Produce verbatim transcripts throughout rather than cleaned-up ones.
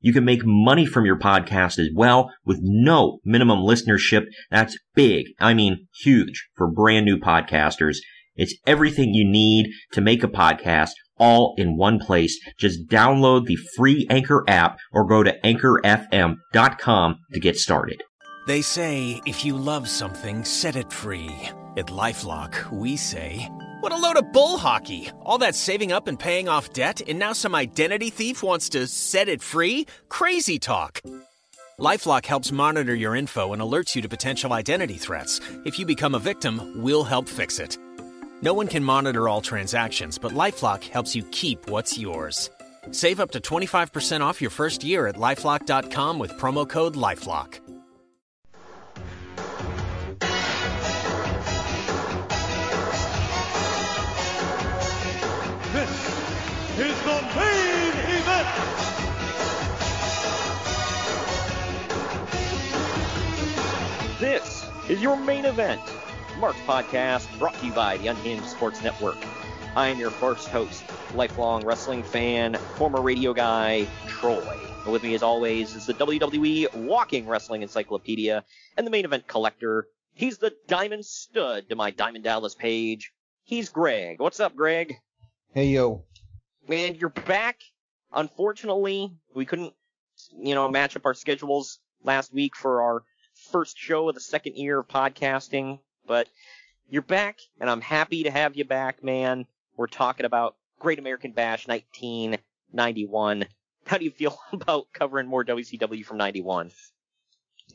You can make money from your podcast as well with no minimum listenership. That's big. I mean, huge for brand new podcasters. It's everything you need to make a podcast all in one place. Just download the free Anchor app or go to anchor f m dot com to get started. They say if you love something, set it free. At LifeLock, we say... What a load of bull hockey. All that saving up and paying off debt, and now some identity thief wants to set it free? Crazy talk. LifeLock helps monitor your info and alerts you to potential identity threats. If you become a victim, we'll help fix it. No one can monitor all transactions, but LifeLock helps you keep what's yours. Save up to twenty-five percent off your first year at LifeLock dot com with promo code LifeLock. This is your main event, Mark's podcast, brought to you by the Unhinged Sports Network. I am your first host, lifelong wrestling fan, former radio guy, Troy. With me, as always, is the W W E walking wrestling encyclopedia and the main event collector. He's the diamond stud to my Diamond Dallas Page. He's Greg. What's up, Greg? Hey, yo. And you're back. Unfortunately, we couldn't, you know, match up our schedules last week for our first show of the second year of podcasting, but you're back, and I'm happy to have you back, man. We're talking about Great American Bash nineteen ninety-one. How do you feel about covering more W C W from ninety-one?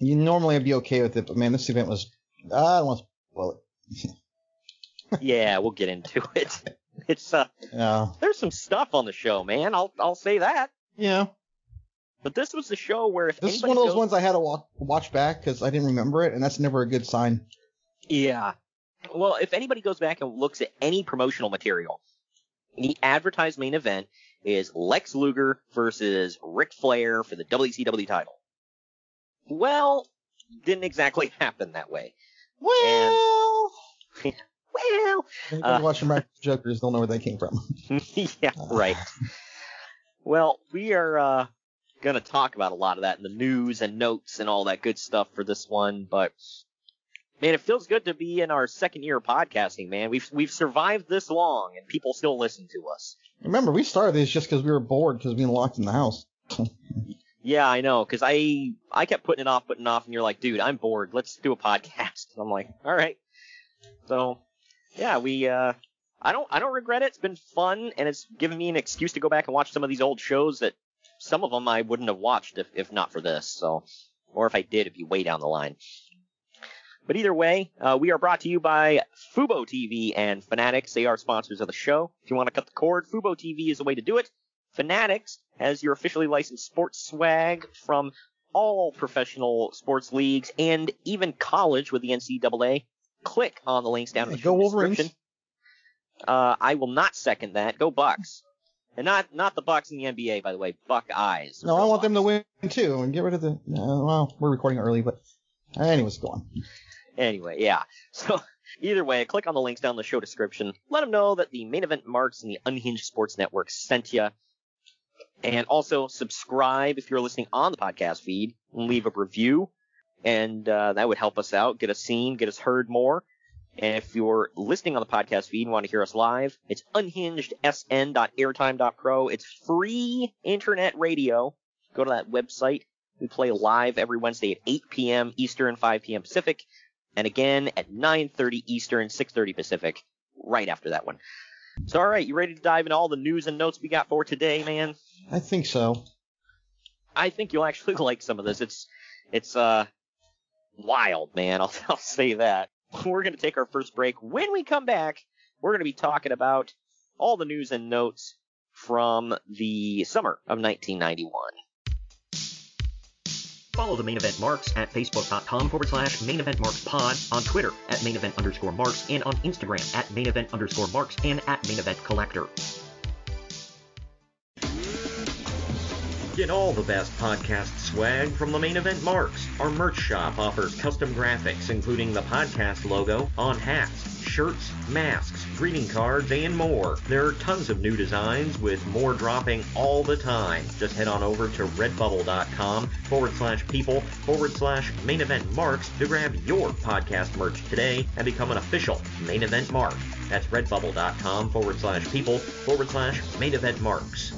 You normally would be okay with it, but man, this event was... I don't want to spoil it. Yeah, we'll get into it. It's uh, yeah. There's some stuff on the show, man. I'll I'll say that. Yeah. But this was the show where if this is one of those goes, ones I had to walk, watch back because I didn't remember it, and that's never a good sign. Yeah. Well, if anybody goes back and looks at any promotional material, the advertised main event is Lex Luger versus Ric Flair for the W C W title. Well, didn't exactly happen that way. Well, and, well. Anybody uh, watching my jokers don't know where they came from. Yeah, uh. right. Well, we are. Uh, Going to talk about a lot of that in the news and notes and all that good stuff for this one, but man, it feels good to be in our second year of podcasting, man. We've we've survived this long, and people still listen to us. Remember, we started this just because we were bored because being locked in the house. Yeah, I know, because I I kept putting it off, putting it off, and you're like, dude, I'm bored. Let's do a podcast. And I'm like, all right. So yeah, we uh, I don't I don't regret it. It's been fun, and it's given me an excuse to go back and watch some of these old shows that. Some of them I wouldn't have watched if, if not for this, so or if I did, it'd be way down the line. But either way, uh, we are brought to you by FuboTV and Fanatics. They are sponsors of the show. If you want to cut the cord, FuboTV is the way to do it. Fanatics has your officially licensed sports swag from all professional sports leagues and even college with the N C double A. Click on the links down in the show description. Uh, I will not second that. Go Bucks. And not, not the Bucks in the N B A, by the way. Buckeyes. No, I want Bucks. them to win, too, and get rid of the... Uh, well, we're recording early, but... Uh, anyways, go on. Anyway, yeah. So, either way, click on the links down in the show description. Let them know that the Main Event Marks and the Unhinged Sports Network sent you. And also, subscribe if you're listening on the podcast feed. And leave a review. And uh, that would help us out. Get us seen. Get us heard more. And if you're listening on the podcast feed and want to hear us live, it's unhinged s n dot airtime dot pro. It's free internet radio. Go to that website. We play live every Wednesday at eight p.m. Eastern, five p.m. Pacific. And again at nine thirty Eastern, six thirty Pacific, right after that one. So, all right, you ready to dive into all the news and notes we got for today, man? I think so. I think you'll actually like some of this. It's it's uh wild, man. I'll, I'll say that. We're going to take our first break. When we come back, we're going to be talking about all the news and notes from the summer of nineteen ninety-one. Follow the Main Event Marks at facebook.com forward slash Main Event Marks Pod, on Twitter at Main Event underscore Marks, and on Instagram at Main Event underscore Marks and at Main Event Collector. Get all the best podcast swag from the Main Event Marks. Our merch shop offers custom graphics, including the podcast logo, on hats, shirts, masks, greeting cards, and more. There are tons of new designs with more dropping all the time. Just head on over to redbubble.com forward slash people forward slash Main Event Marks to grab your podcast merch today and become an official Main Event Mark. That's redbubble.com forward slash people forward slash Main Event Marks.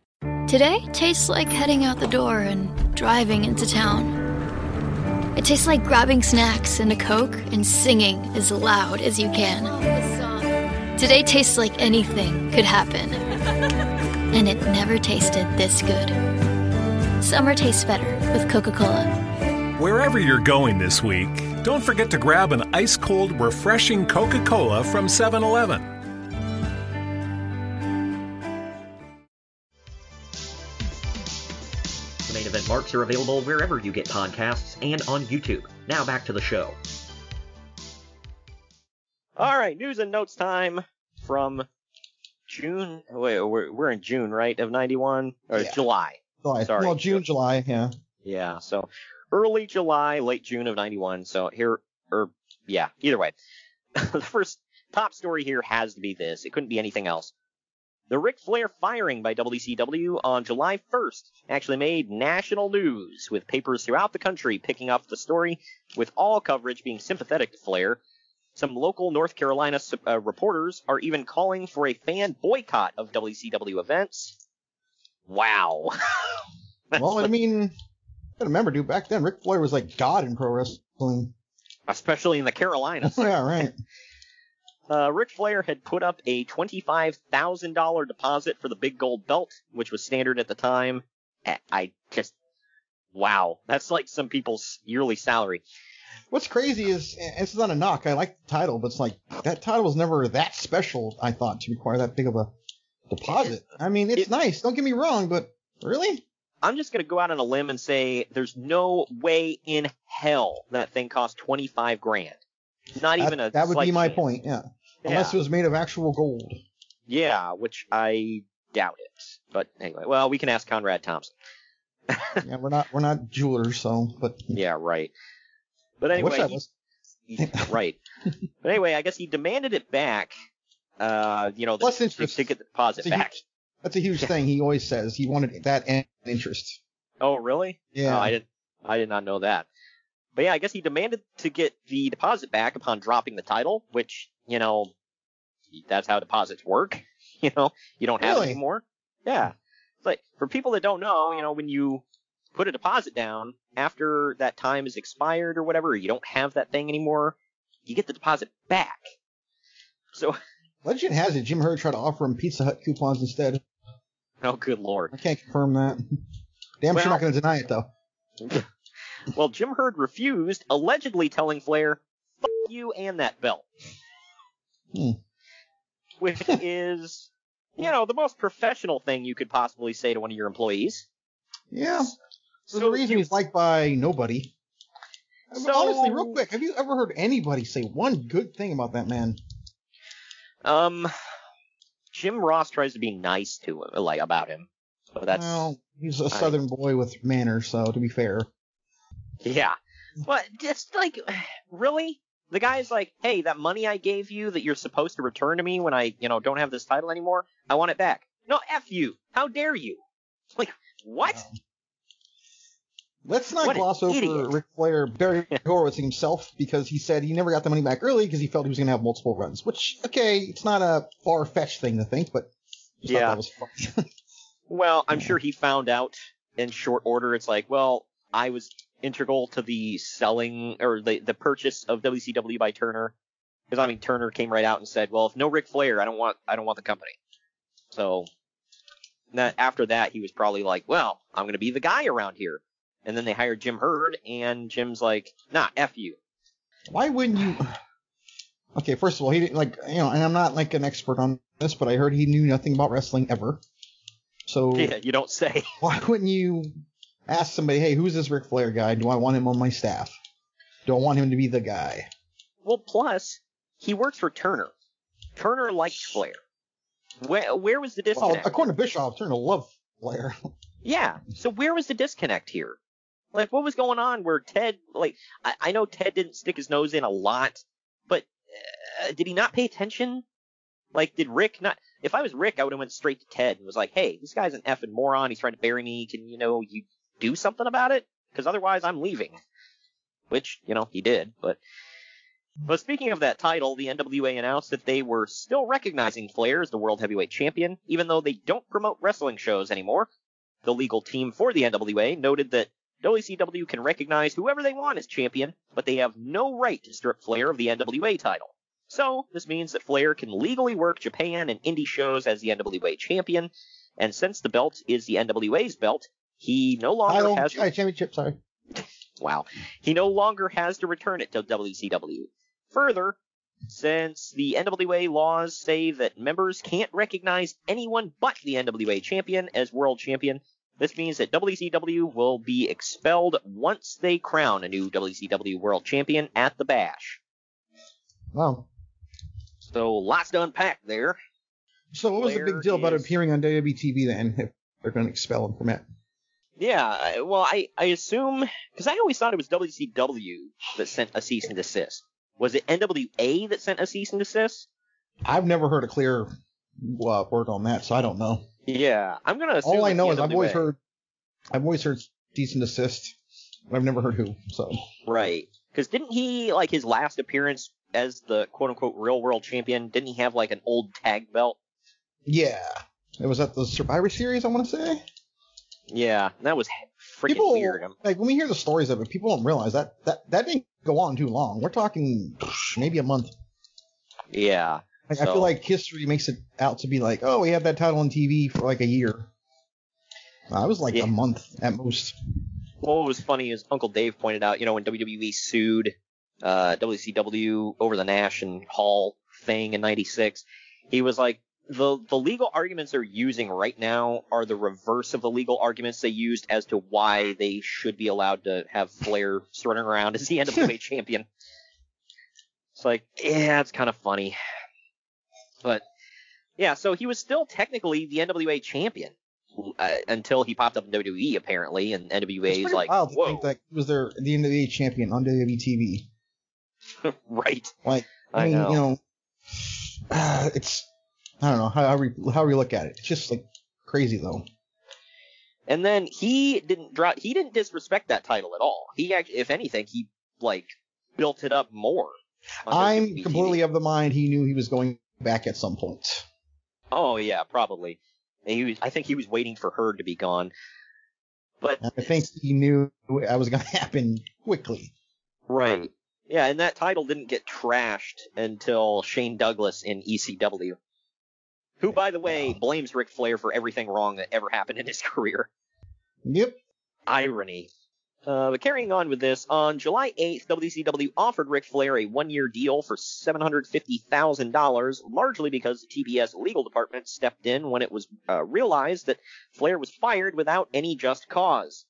Today tastes like heading out the door and driving into town. It tastes like grabbing snacks and a Coke and singing as loud as you can. Today tastes like anything could happen. And it never tasted this good. Summer tastes better with Coca-Cola. Wherever you're going this week, don't forget to grab an ice-cold, refreshing Coca-Cola from seven eleven. The Main Event Marks are available wherever you get podcasts and on YouTube. Now back to the show. All right, news and notes time from June. Wait, we're, we're in June, right, of ninety-one? Or yeah. July. July. Sorry. Well, June, July, yeah. Yeah, so... early July, late June of ninety-one. So here, or yeah, either way. The first top story here has to be this. It couldn't be anything else. The Ric Flair firing by W C W on July first actually made national news, with papers throughout the country picking up the story, with all coverage being sympathetic to Flair. Some local North Carolina uh, reporters are even calling for a fan boycott of W C W events. Wow. Well, I mean... remember, dude, back then Ric Flair was like God in pro wrestling, especially in the Carolinas. Yeah, right. uh, Ric Flair had put up a twenty-five thousand dollars deposit for the big gold belt, which was standard at the time. I just, wow, that's like some people's yearly salary. What's crazy is, this is not a knock, I like the title, but it's like that title was never that special, I thought, to require that big of a deposit. I mean, it's it, nice, don't get me wrong, but really? I'm just going to go out on a limb and say there's no way in hell that thing cost twenty-five grand. Not even that, a That would be my chance. point, yeah. Unless yeah. it was made of actual gold. Yeah, which I doubt it. But anyway, well, we can ask Conrad Thompson. yeah, we're not we're not jewelers, so but yeah, right. But anyway, I I he, he, right. But anyway, I guess he demanded it back. Uh, you know, the, the ticket deposit so back. You, That's a huge yeah. thing. He always says he wanted that and interest. Oh, really? Yeah. Oh, I didn't. I did not know that. But yeah, I guess he demanded to get the deposit back upon dropping the title, which, you know, that's how deposits work. You know, you don't have really? it anymore. Yeah. It's like, for people that don't know, you know, when you put a deposit down after that time is expired or whatever, or you don't have that thing anymore, you get the deposit back. So legend has it Jim Herd tried to offer him Pizza Hut coupons instead. Oh, good lord. I can't confirm that. Damn well, sure not going to deny it, though. Well, Jim Herd refused, allegedly telling Flair, "Fuck you and that belt." Hmm. Which is, you know, the most professional thing you could possibly say to one of your employees. Yeah. So the reason he's liked by nobody. So, honestly, real quick, have you ever heard anybody say one good thing about that man? Um, Jim Ross tries to be nice to him, like, about him. So that's, well, he's a southern I, boy with manners, so to be fair. Yeah. But just, like, really? The guy's like, "Hey, that money I gave you that you're supposed to return to me when I, you know, don't have this title anymore, I want it back." No, F you. How dare you? Like, what? Um, let's not what gloss over idiot. Ric Flair burying Horowitz himself, because he said he never got the money back early because he felt he was going to have multiple runs. Which, okay, it's not a far-fetched thing to think, but just yeah. thought that was funny. Well, I'm sure he found out in short order. It's like, well, I was integral to the selling or the, the purchase of W C W by Turner, because I mean Turner came right out and said, "Well, if no Ric Flair, I don't want I don't want the company." So that after that, he was probably like, "Well, I'm gonna be the guy around here." And then they hired Jim Herd, and Jim's like, "Nah, F you." Why wouldn't you? Okay, first of all, he didn't like you know, and I'm not like an expert on this, but I heard he knew nothing about wrestling ever. So yeah, you don't say. Why wouldn't you? Ask somebody, "Hey, who's this Ric Flair guy? Do I want him on my staff? Do I want him to be the guy?" Well, plus, he works for Turner. Turner likes Flair. Where, where was the disconnect? Well, according to Bischoff, Turner loved Flair. Yeah, so where was the disconnect here? Like, what was going on where Ted, like, I, I know Ted didn't stick his nose in a lot, but uh, did he not pay attention? Like, did Rick not? If I was Rick, I would have went straight to Ted and was like, "Hey, this guy's an effing moron. He's trying to bury me. Can, you know, you... do something about it, because otherwise I'm leaving." Which, you know, he did. But but speaking of that title, the N W A announced that they were still recognizing Flair as the World Heavyweight Champion, even though they don't promote wrestling shows anymore. The legal team for the N W A noted that W C W can recognize whoever they want as champion, but they have no right to strip Flair of the N W A title. So this means that Flair can legally work Japan and indie shows as the N W A champion, and since the belt is the N W A's belt, He no longer Title, has. Uh, championship, sorry. Wow. He no longer has to return it to W C W. Further, since the N W A laws say that members can't recognize anyone but the N W A champion as world champion, this means that W C W will be expelled once they crown a new W C W world champion at the Bash. Wow. So lots to unpack there. So what was Flair the big deal is... about appearing on W W E T V then, if they're going to expel him from it? Yeah, well, I, I assume, because I always thought it was W C W that sent a cease and desist. Was it N W A that sent a cease and desist? I've never heard a clear uh, word on that, so I don't know. Yeah, I'm going to assume. All I know is I've always heard I've always heard cease and desist, but I've never heard who, so. Right, because didn't he, like, his last appearance as the quote-unquote real world champion, didn't he have, like, an old tag belt? Yeah, it was at the Survivor Series, I want to say. Yeah, that was freaking weird. Like, when we hear the stories of it, people don't realize that, that that didn't go on too long. We're talking maybe a month. Yeah. Like, so. I feel like history makes it out to be like, oh, we had that title on T V for like a year. Uh, it was like yeah. a month at most. Well, what was funny is Uncle Dave pointed out, you know, when W W E sued uh, W C W over the Nash and Hall thing in ninety-six, he was like, The the legal arguments they're using right now are the reverse of the legal arguments they used as to why they should be allowed to have Flair running around as the N W A champion. It's like, yeah, it's kind of funny. But, yeah, so he was still technically the N W A champion uh, until he popped up in W W E, apparently, and N W A is like, wild to whoa. Think that he was there, the N W A champion on W W E T V. Right. Like, I, I mean, know. you know, uh, it's... I don't know how how we, how we look at it. It's just like crazy though. And then he didn't drop, he didn't disrespect that title at all. He actually, if anything, he like built it up more. I'm completely of the mind he knew he was going back at some point. Oh yeah, probably. And he was, I think he was waiting for her to be gone. But I think he knew that was going to happen quickly. Right. Yeah, and that title didn't get trashed until Shane Douglas in E C W. Who, by the way, blames Ric Flair for everything wrong that ever happened in his career. Yep. Irony. Uh, but carrying on with this, on July eighth, W C W offered Ric Flair a one-year deal for seven hundred fifty thousand dollars, largely because the T B S legal department stepped in when it was uh, realized that Flair was fired without any just cause.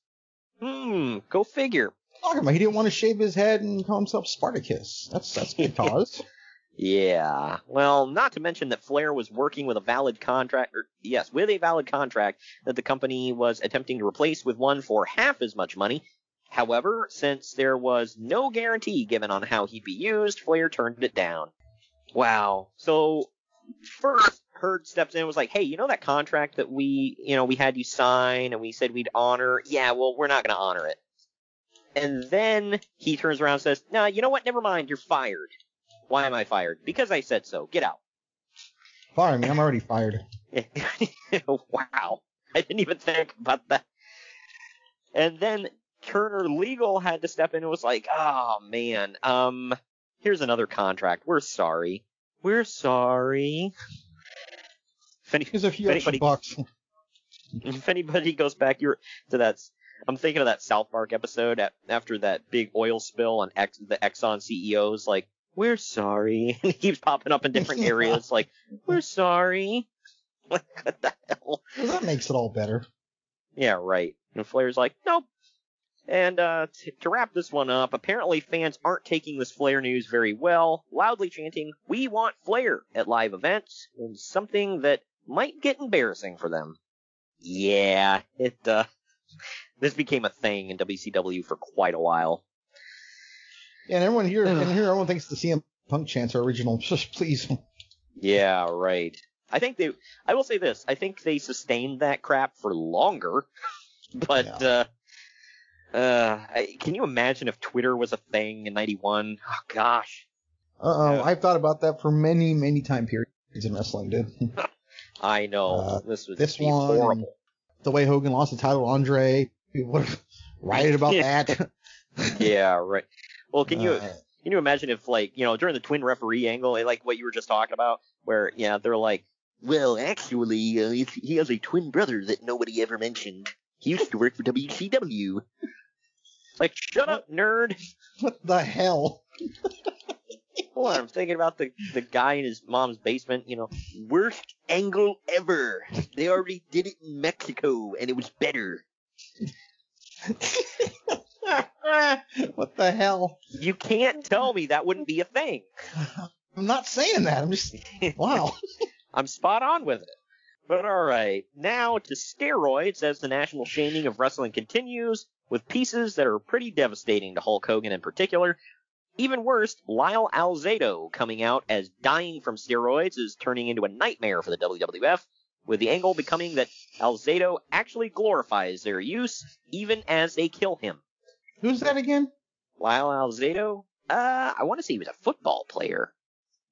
Hmm, go figure. Talking about he didn't want to shave his head and call himself Spartacus. That's that's good cause. Yeah. Well, not to mention that Flair was working with a valid contract, or, yes, with a valid contract that the company was attempting to replace with one for half as much money. However, since there was no guarantee given on how he'd be used, Flair turned it down. Wow. So first, Herd steps in and was like, hey, you know that contract that we, you know, we had you sign and we said we'd honor? Yeah, well, we're not going to honor it. And then he turns around and says, nah, you know what? Never mind. You're fired. Why am I fired? Because I said so. Get out. Fire me. I'm already fired. Wow. I didn't even think about that. And then Turner Legal had to step in and was like, oh, man, um, here's another contract. We're sorry. We're sorry. If any, here's a few if anybody, bucks. If anybody goes back to that, I'm thinking of that South Park episode at, after that big oil spill on Ex, the Exxon C E O's like, we're sorry. And he keeps popping up in different areas like, we're sorry. Like, what the hell? Well, that makes it all better. Yeah, right. And Flair's like, nope. And uh, t- to wrap this one up, apparently fans aren't taking this Flair news very well, loudly chanting, we want Flair at live events, and something that might get embarrassing for them. Yeah, it, uh, this became a thing in W C W for quite a while. Yeah, and everyone here, and here everyone thinks the C M Punk chants are original, just please. Yeah, right. I think they, I will say this, I think they sustained that crap for longer, but, yeah. uh, Uh, I, can you imagine if Twitter was a thing in ninety-one? Oh, gosh. Uh-oh, yeah. I've thought about that for many, many time periods in wrestling, dude. I know. Uh, this was this one, horrible. The way Hogan lost the title to Andre, people would have rioted about that. Yeah, right. Well, can you uh, can you imagine if, like, you know, during the twin referee angle, like what you were just talking about, where, yeah, they're like, well, actually, uh, he has a twin brother that nobody ever mentioned. He used to work for W C W. Like, shut up, nerd. What the hell? Well, I'm thinking about the, the guy in his mom's basement, you know. Worst angle ever. They already did it in Mexico, and it was better. What the hell? You can't tell me that wouldn't be a thing. I'm not saying that. I'm just, wow. I'm spot on with it. But all right, now to steroids as the national shaming of wrestling continues, with pieces that are pretty devastating to Hulk Hogan in particular. Even worse, Lyle Alzado coming out as dying from steroids is turning into a nightmare for the W W F, with the angle becoming that Alzado actually glorifies their use, even as they kill him. Who's that again? Lyle Alzado? Uh, I want to say he was a football player.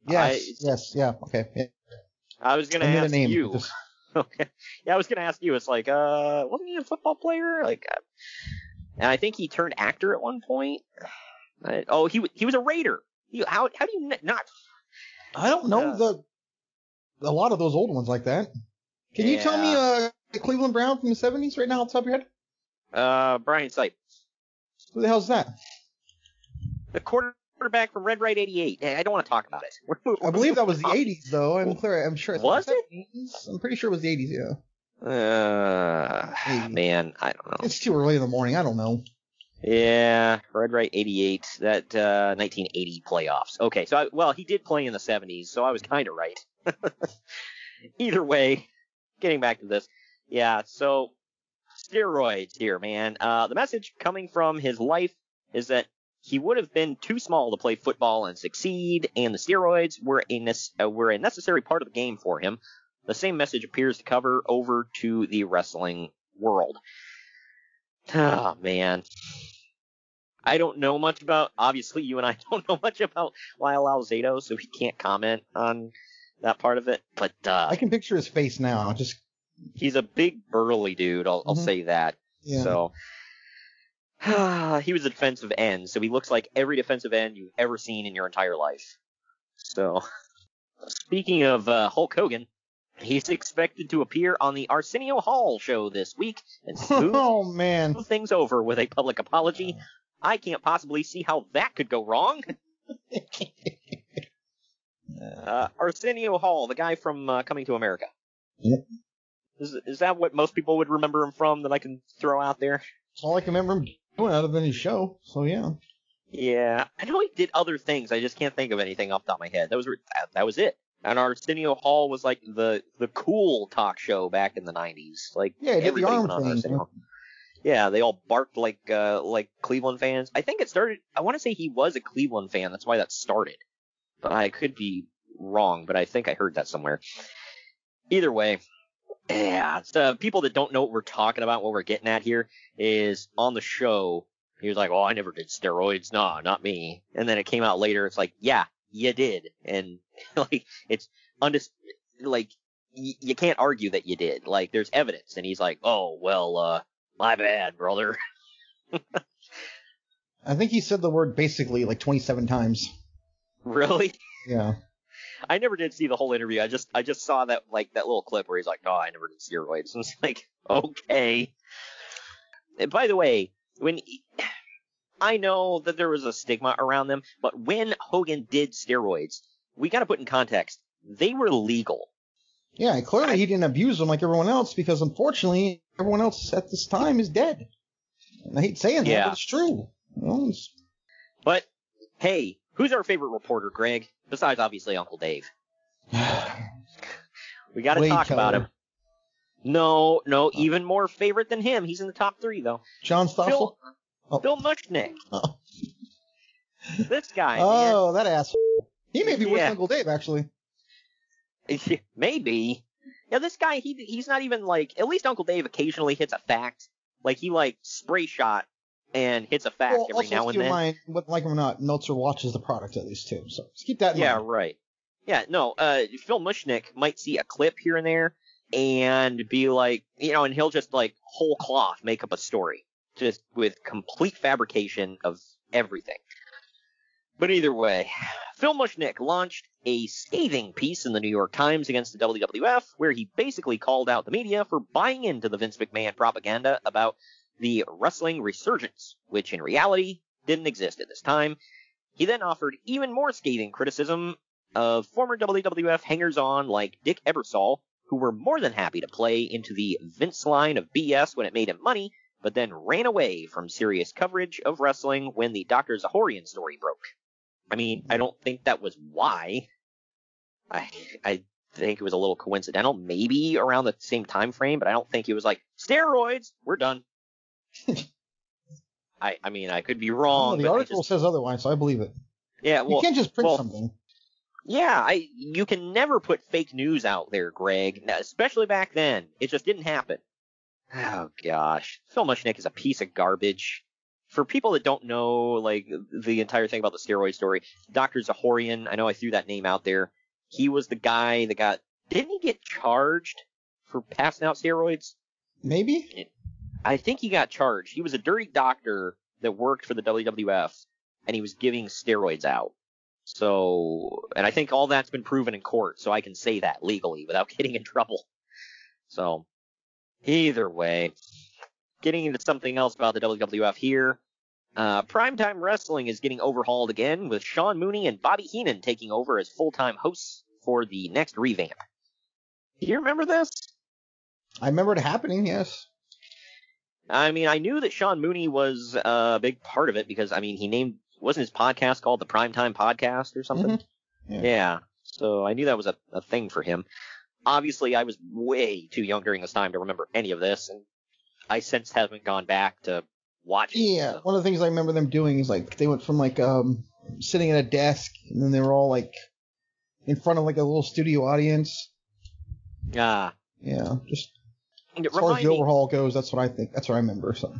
Yes, I, yes, yeah, okay. Yeah. I was going to ask name. you. Okay. Yeah, I was going to ask you. It's like, uh, wasn't he a football player? Like, uh, and I think he turned actor at one point. I, oh, he he was a Raider. He, how how do you not? I don't know uh, the a lot of those old ones like that. Can yeah. you tell me uh the Cleveland Brown from the seventies right now off the top of your head? Uh, Brian Sipe. Who the hell's that? The quarter. Quarterback from Red Right eighty-eight. I don't want to talk about it. We're, we're, I believe that was the eighties, though. I'm clear. I'm sure. Was it? seventies. I'm pretty sure it was the eighties. Yeah. Uh, eighties. Man, I don't know. It's too early in the morning. I don't know. Yeah, Red Right eighty-eight. That uh, nineteen eighty playoffs. Okay, so I, well, he did play in the seventies, so I was kind of right. Either way, getting back to this, yeah. So steroids here, man. Uh, the message coming from his life is that he would have been too small to play football and succeed, and the steroids were a, ne- uh, were a necessary part of the game for him. The same message appears to cover over to the wrestling world. Oh, man. I don't know much about, obviously you and I don't know much about Lyle Alzado, so he can't comment on that part of it. But uh, I can picture his face now. Just He's a big burly dude, I'll, mm-hmm. I'll say that. Yeah. So he was a defensive end, so he looks like every defensive end you've ever seen in your entire life. So speaking of uh, Hulk Hogan, he's expected to appear on the Arsenio Hall show this week and smooth oh, man. things over with a public apology. I can't possibly see how that could go wrong. uh, Arsenio Hall, the guy from uh, Coming to America. Yep. Is, is that what most people would remember him from that I can throw out there? It's all I can remember him doing other than his show, so yeah. Yeah, I know he did other things. I just can't think of anything off the top of my head. That was that, that was it. And Arsenio Hall was like the the cool talk show back in the nineties. Like yeah, he did the arm thing. Yeah, they all barked like uh, like Cleveland fans. I think it started. I want to say he was a Cleveland fan. That's why that started. But I could be wrong. But I think I heard that somewhere. Either way, yeah. It's, uh, people that don't know what we're talking about, what we're getting at here, is on the show. He was like, "Oh, I never did steroids. Nah, not me." And then it came out later. It's like, yeah, you did. And like, it's undis like y- you can't argue that you did. Like, there's evidence. And he's like, "Oh, well, uh." My bad, brother. I think he said the word basically like twenty-seven times. Really? Yeah. I never did see the whole interview. I just I just saw that like that little clip where he's like, "Oh, I never did steroids." And it's like, okay. And by the way, when he, I know that there was a stigma around them, but when Hogan did steroids, we got to put in context, they were legal. Yeah, clearly I, he didn't abuse them like everyone else because unfortunately. Everyone else at this time is dead. And I hate saying that, yeah. but it's true. You know, it's... But, hey, who's our favorite reporter, Greg? Besides, obviously, Uncle Dave. We got to talk color. about him. No, no, oh. even more favorite than him. He's in the top three, though. John Stossel? Phil, oh. Phil Mushnick. Oh. This guy, Oh, man. that asshole. He may be yeah. worse than Uncle Dave, actually. Maybe. Yeah, this guy, he he's not even like, at least Uncle Dave occasionally hits a fact. Like, he, like, spray shot and hits a fact well, every now and then. Well, also, keep in mind, like or not, Meltzer watches the product at least, too. So, just keep that in yeah, mind. Yeah, right. Yeah, no, uh, Phil Mushnick might see a clip here and there and be like, you know, and he'll just, like, whole cloth make up a story. Just with complete fabrication of everything. But either way, Phil Mushnick launched a scathing piece in the New York Times against the W W F, where he basically called out the media for buying into the Vince McMahon propaganda about the wrestling resurgence, which in reality didn't exist at this time. He then offered even more scathing criticism of former W W F hangers-on like Dick Ebersol, who were more than happy to play into the Vince line of B S when it made him money, but then ran away from serious coverage of wrestling when the Doctor Zahorian story broke. I mean, I don't think that was why. I I think it was a little coincidental, maybe around the same time frame, but I don't think it was like, steroids, we're done. I I mean, I could be wrong. No, the article just, says otherwise, so I believe it. Yeah, well, you can't just print well, something. Yeah, I you can never put fake news out there, Greg, especially back then. It just didn't happen. Oh, gosh. Phil Mushnick is a piece of garbage. For people that don't know, like, the entire thing about the steroid story, Doctor Zahorian, I know I threw that name out there. He was the guy that got, didn't he get charged for passing out steroids? Maybe? I think he got charged. He was a dirty doctor that worked for the W W F, and he was giving steroids out. So, and I think all that's been proven in court, so I can say that legally without getting in trouble. So, either way... Getting into something else about the W W F here, uh, Primetime Wrestling is getting overhauled again with Sean Mooney and Bobby Heenan taking over as full-time hosts for the next revamp. Do you remember this? I remember it happening, yes. I mean, I knew that Sean Mooney was a big part of it because, I mean, he named, wasn't his podcast called the Primetime Podcast or something? Mm-hmm. Yeah. yeah, so I knew that was a, a thing for him. Obviously, I was way too young during this time to remember any of this, and I since haven't gone back to watching. Yeah, so. One of the things I remember them doing is like they went from like um, sitting at a desk and then they were all like in front of like a little studio audience. Ah. Yeah, just As far as the overhaul goes, that's what I think. That's what I remember. So.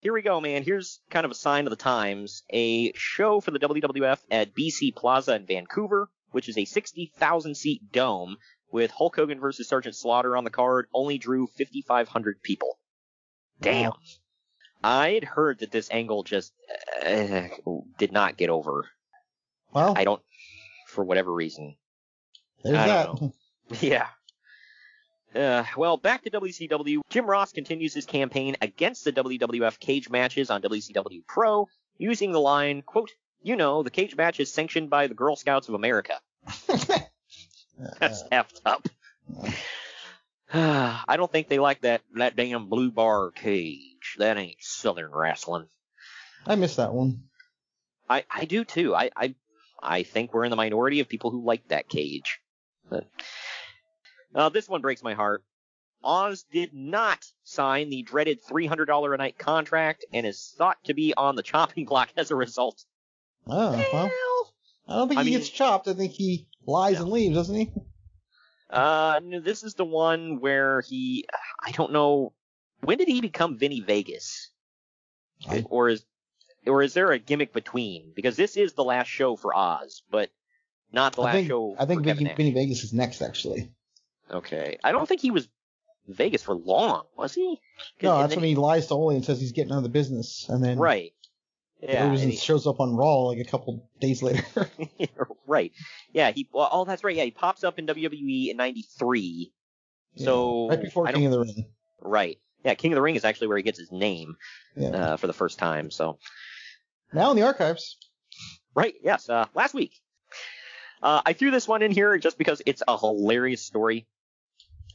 Here we go, man. Here's kind of a sign of the times. A show for the W W F at B C Plaza in Vancouver, which is a sixty thousand seat dome with Hulk Hogan versus Sergeant Slaughter on the card, only drew fifty-five hundred people. Damn. Wow. I had heard that this angle just uh, did not get over. Well, I don't, for whatever reason. There's I don't that. Know. Yeah. Uh, well, back to W C W. Jim Ross continues his campaign against the W W F cage matches on W C W Pro, using the line, quote, "You know, the cage match is sanctioned by the Girl Scouts of America." That's effed up. I don't think they like that, that damn blue bar cage. That ain't Southern wrestling. I miss that one. I, I do, too. I, I I think we're in the minority of people who like that cage. But... Uh, this one breaks my heart. Oz did not sign the dreaded three hundred dollars a night contract and is thought to be on the chopping block as a result. Oh, well. I don't think I he mean, gets chopped. I think he lies no. and leaves, doesn't he? Uh, no, this is the one where he, I don't know, when did he become Vinny Vegas? I... Or is or is there a gimmick between? Because this is the last show for Oz, but not the I last think, show I think for Vinny, Vinny Vegas is next, actually. Okay. I don't think he was in Vegas for long, was he? No, that's when he lies to Ole and says he's getting out of the business. And then right. Yeah, and he shows up on Raw like a couple days later. Right. Yeah. He. Well, oh, that's right. Yeah, he pops up in W W E in ninety-three. Yeah, so right before King of the Ring. Right. Yeah, King of the Ring is actually where he gets his name yeah. uh, for the first time. So now in the archives. Right. Yes. Uh, last week. Uh, I threw this one in here just because it's a hilarious story.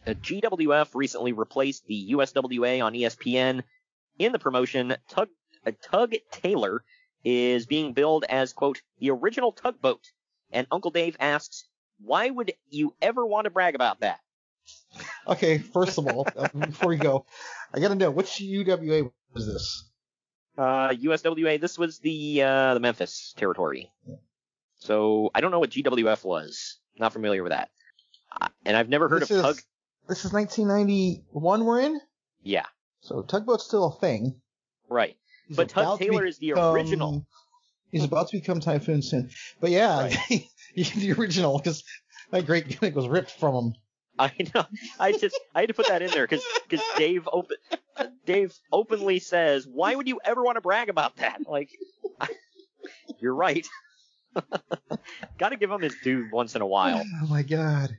The G W F recently replaced the U S W A on E S P N in the promotion. Tug, uh, Tug Taylor is being billed as, quote, "the original tugboat." And Uncle Dave asks, "Why would you ever want to brag about that?" Okay, first of all, before we go, I got to know, which U W A was this? Uh, U S W A, this was the uh, the Memphis territory. Yeah. So I don't know what G W F was. Not familiar with that. And I've never heard this of is, Tug. This is nineteen ninety-one we're in? Yeah. So Tugboat's still a thing. Right. He's but Tug Taylor be, is the original. Um, he's about to become Typhoon soon. But yeah, right. He's the original because that great gimmick was ripped from him. I know. I just I had to put that in there because Dave, open, Dave openly says, "Why would you ever want to brag about that?" Like, I, you're right. Gotta give him his due once in a while. Oh my god.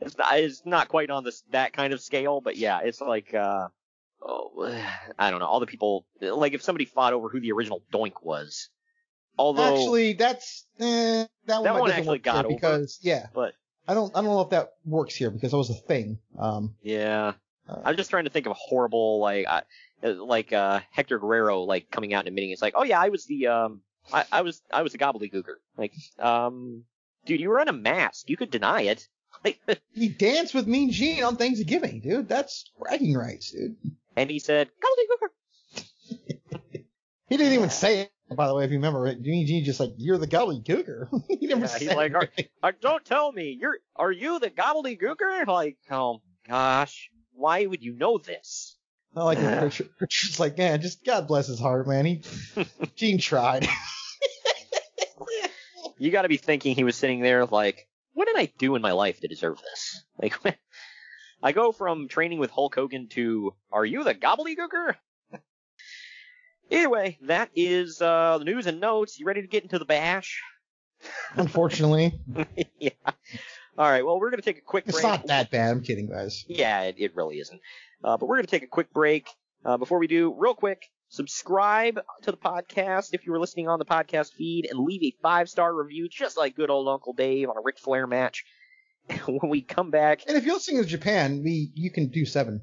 It's not, it's not quite on this that kind of scale, but yeah, it's like, uh, oh, I don't know, all the people, like if somebody fought over who the original Doink was. Although actually, that's eh, that one, that one actually got over because yeah, but I don't I don't know if that works here because that was a thing. Um, yeah, uh, I'm just trying to think of a horrible like uh, like uh, Hector Guerrero like coming out and admitting it's like, oh yeah, I was the um. I, I was I was a gobbledygooker. Like, um, dude, you were on a mask. You could deny it. Like, he danced with Mean Gene on Thanksgiving, dude. That's bragging rights, dude. And he said, "Gobbledygooker." He didn't even say it, by the way. If you remember it, Mean Gene just like, "You're the gobbledygooker." He never yeah, said. He's it. like, are, are, "Don't tell me, you're are you the gobbledygooker?" Like, oh gosh, why would you know this? I like the picture. It's like, man, just God bless his heart, man. He Gene tried. You got to be thinking he was sitting there like, what did I do in my life to deserve this? Like, when I go from training with Hulk Hogan to, are you the gobbledygooker? Anyway, that is uh, the news and notes. You ready to get into the bash? Unfortunately. Yeah. All right, well, we're going to take a quick break. It's not that bad. I'm kidding, guys. Yeah, it, it really isn't. Uh, but we're going to take a quick break. Uh, before we do, real quick, subscribe to the podcast if you were listening on the podcast feed and leave a five-star review just like good old Uncle Dave on a Ric Flair match when we come back. And if you're listening to Japan, we you can do seven.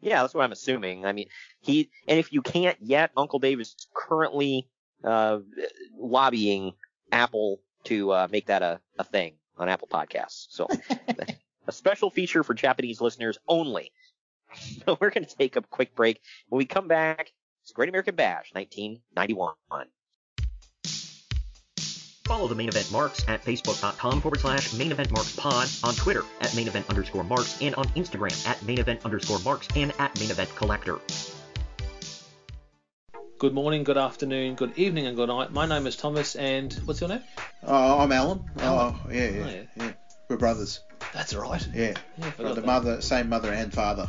Yeah, that's what I'm assuming. I mean, he and if you can't yet, Uncle Dave is currently uh, lobbying Apple to uh, make that a, a thing on Apple Podcasts. So a special feature for Japanese listeners only. So we're going to take a quick break. When we come back, it's Great American Bash nineteen ninety-one. Follow the Main Event Marks at facebook.com forward slash Main Event Marks Pod, on Twitter at Main Event underscore Marks, and on Instagram at Main Event underscore Marks and at Main Event Collector. Good morning, good afternoon, good evening, and good night. My name is Thomas, and what's your name? Oh, I'm Alan. Alan. Oh, yeah, yeah, oh, yeah, yeah. We're brothers. That's right. Yeah. yeah the that. mother, same mother and father.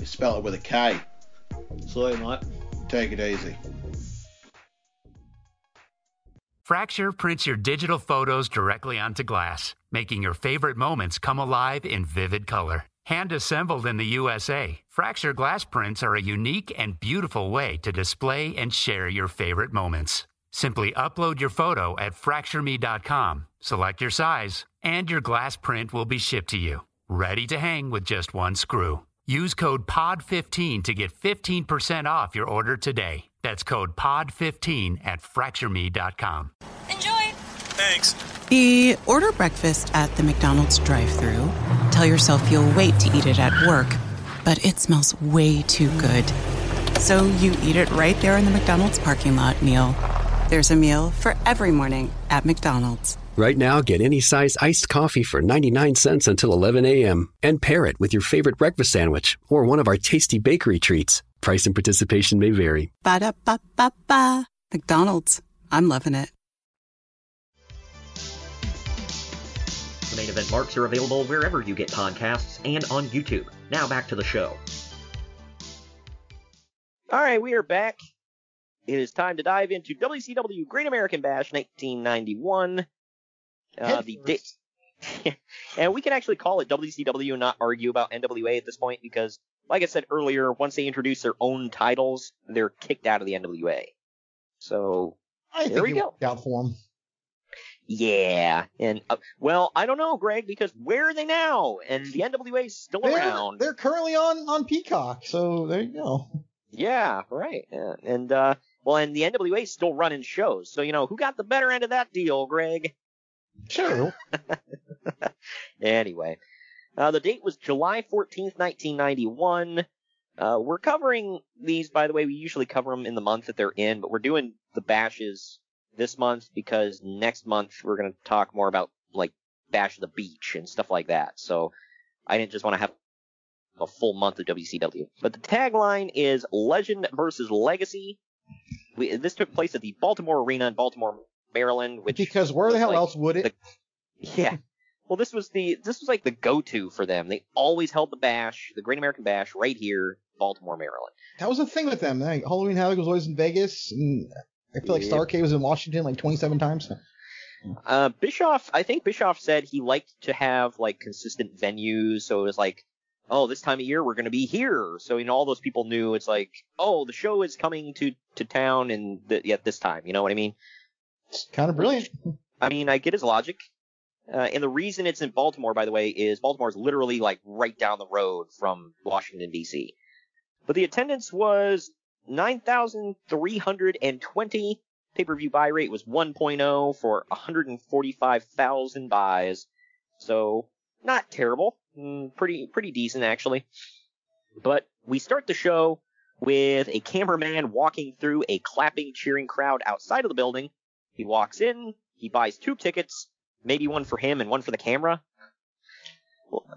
You spell it with a K. Salute, mate. Take it easy. Fracture prints your digital photos directly onto glass, making your favorite moments come alive in vivid color. Hand assembled in the U S A, Fracture glass prints are a unique and beautiful way to display and share your favorite moments. Simply upload your photo at fracture me dot com, select your size, and your glass print will be shipped to you, ready to hang with just one screw. Use code P O D fifteen to get fifteen percent off your order today. That's code P O D fifteen at fracture me dot com. Enjoy! Thanks. The order breakfast at the McDonald's drive-thru. Tell yourself you'll wait to eat it at work, but it smells way too good. So you eat it right there in the McDonald's parking lot meal. There's a meal for every morning at McDonald's. Right now, get any size iced coffee for ninety-nine cents until eleven a.m. and pair it with your favorite breakfast sandwich or one of our tasty bakery treats. Price and participation may vary. Ba-da-ba-ba-ba. McDonald's. I'm loving it. The Main Event Marks are available wherever you get podcasts and on YouTube. Now back to the show. All right, we are back. It is time to dive into W C W Great American Bash nineteen ninety-one. Uh, the di- and we can actually call it W C W and not argue about N W A at this point because, like I said earlier, once they introduce their own titles, they're kicked out of the N W A. So I there think we it go. Worked out for them. Yeah, and uh, well, I don't know, Greg, because where are they now? And the N W A is still they're, around. They're currently on on Peacock, so there you go. Yeah, right. Yeah. And uh, well, and the N W A is still running shows, so you know who got the better end of that deal, Greg? Sure. Anyway, uh, the date was July fourteenth, nineteen ninety-one. Uh, we're covering these, by the way. We usually cover them in the month that they're in, but we're doing the bashes this month because next month we're going to talk more about, like, Bash of the Beach and stuff like that. So I didn't just want to have a full month of W C W. But the tagline is Legend versus Legacy. We, this took place at the Baltimore Arena in Baltimore, Maryland, which because where the hell like else would it? The, yeah. Well, this was the this was like the go-to for them. They always held the bash, the Great American Bash, right here, Baltimore, Maryland. That was a thing with them. Like, Halloween Havoc was always in Vegas, and I feel like yep. Starrcade was in Washington like twenty-seven times. Uh, Bischoff, I think Bischoff said he liked to have like consistent venues, so it was like, oh, this time of year we're going to be here. So you know, all those people knew it's like, oh, the show is coming to to town, and th- yeah, this time, you know what I mean? It's kind of brilliant. I mean, I get his logic. Uh, and the reason it's in Baltimore, by the way, is Baltimore's literally like right down the road from Washington, D C. But the attendance was nine thousand three hundred twenty. Pay-per-view buy rate was one point oh for one hundred forty-five thousand buys. So not terrible. Mm, pretty, pretty decent, actually. But we start the show with a cameraman walking through a clapping, cheering crowd outside of the building. He walks in, he buys two tickets, maybe one for him and one for the camera.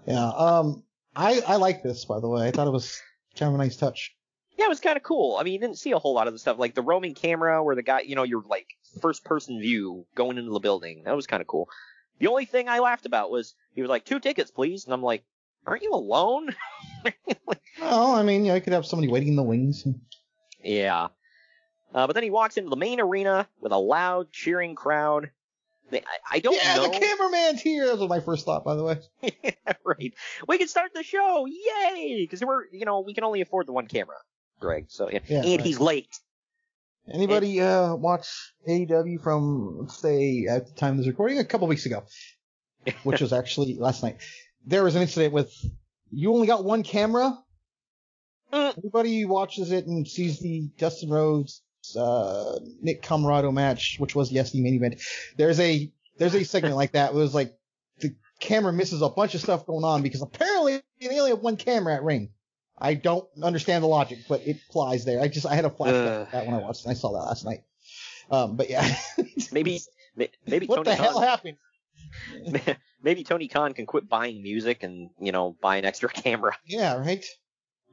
Yeah, um, I, I like this, by the way. I thought it was kind of a nice touch. Yeah, it was kind of cool. I mean, you didn't see a whole lot of the stuff, like the roaming camera where the guy, you know, your like first-person view going into the building. That was kind of cool. The only thing I laughed about was he was like, two tickets, please. And I'm like, aren't you alone? Like, well, I mean, yeah, I could have somebody waiting in the wings. Yeah. Uh, but then he walks into the main arena with a loud, cheering crowd. I, I don't yeah, know. Yeah, the cameraman's here. That was my first thought, by the way. Yeah, right. We can start the show. Yay! Because we're, you know, we can only afford the one camera, Greg. So yeah. Yeah, and right. He's late. Anybody and, uh watch A E W from, let's say, at the time of this recording, a couple weeks ago, which was actually last night. There was an incident with you only got one camera. Mm. Everybody watches it and sees the Dustin Rhodes uh Nick Camarado match, which was yes the main event. There's a there's a segment like that. It was like the camera misses a bunch of stuff going on because apparently they only have one camera at Ring. I don't understand the logic, but it applies there. I just I had a flashback uh, that when I watched and I saw that last night. Um, but yeah, maybe maybe what Tony the Khan, hell happened? Maybe Tony Khan can quit buying music and you know buy an extra camera. Yeah, right.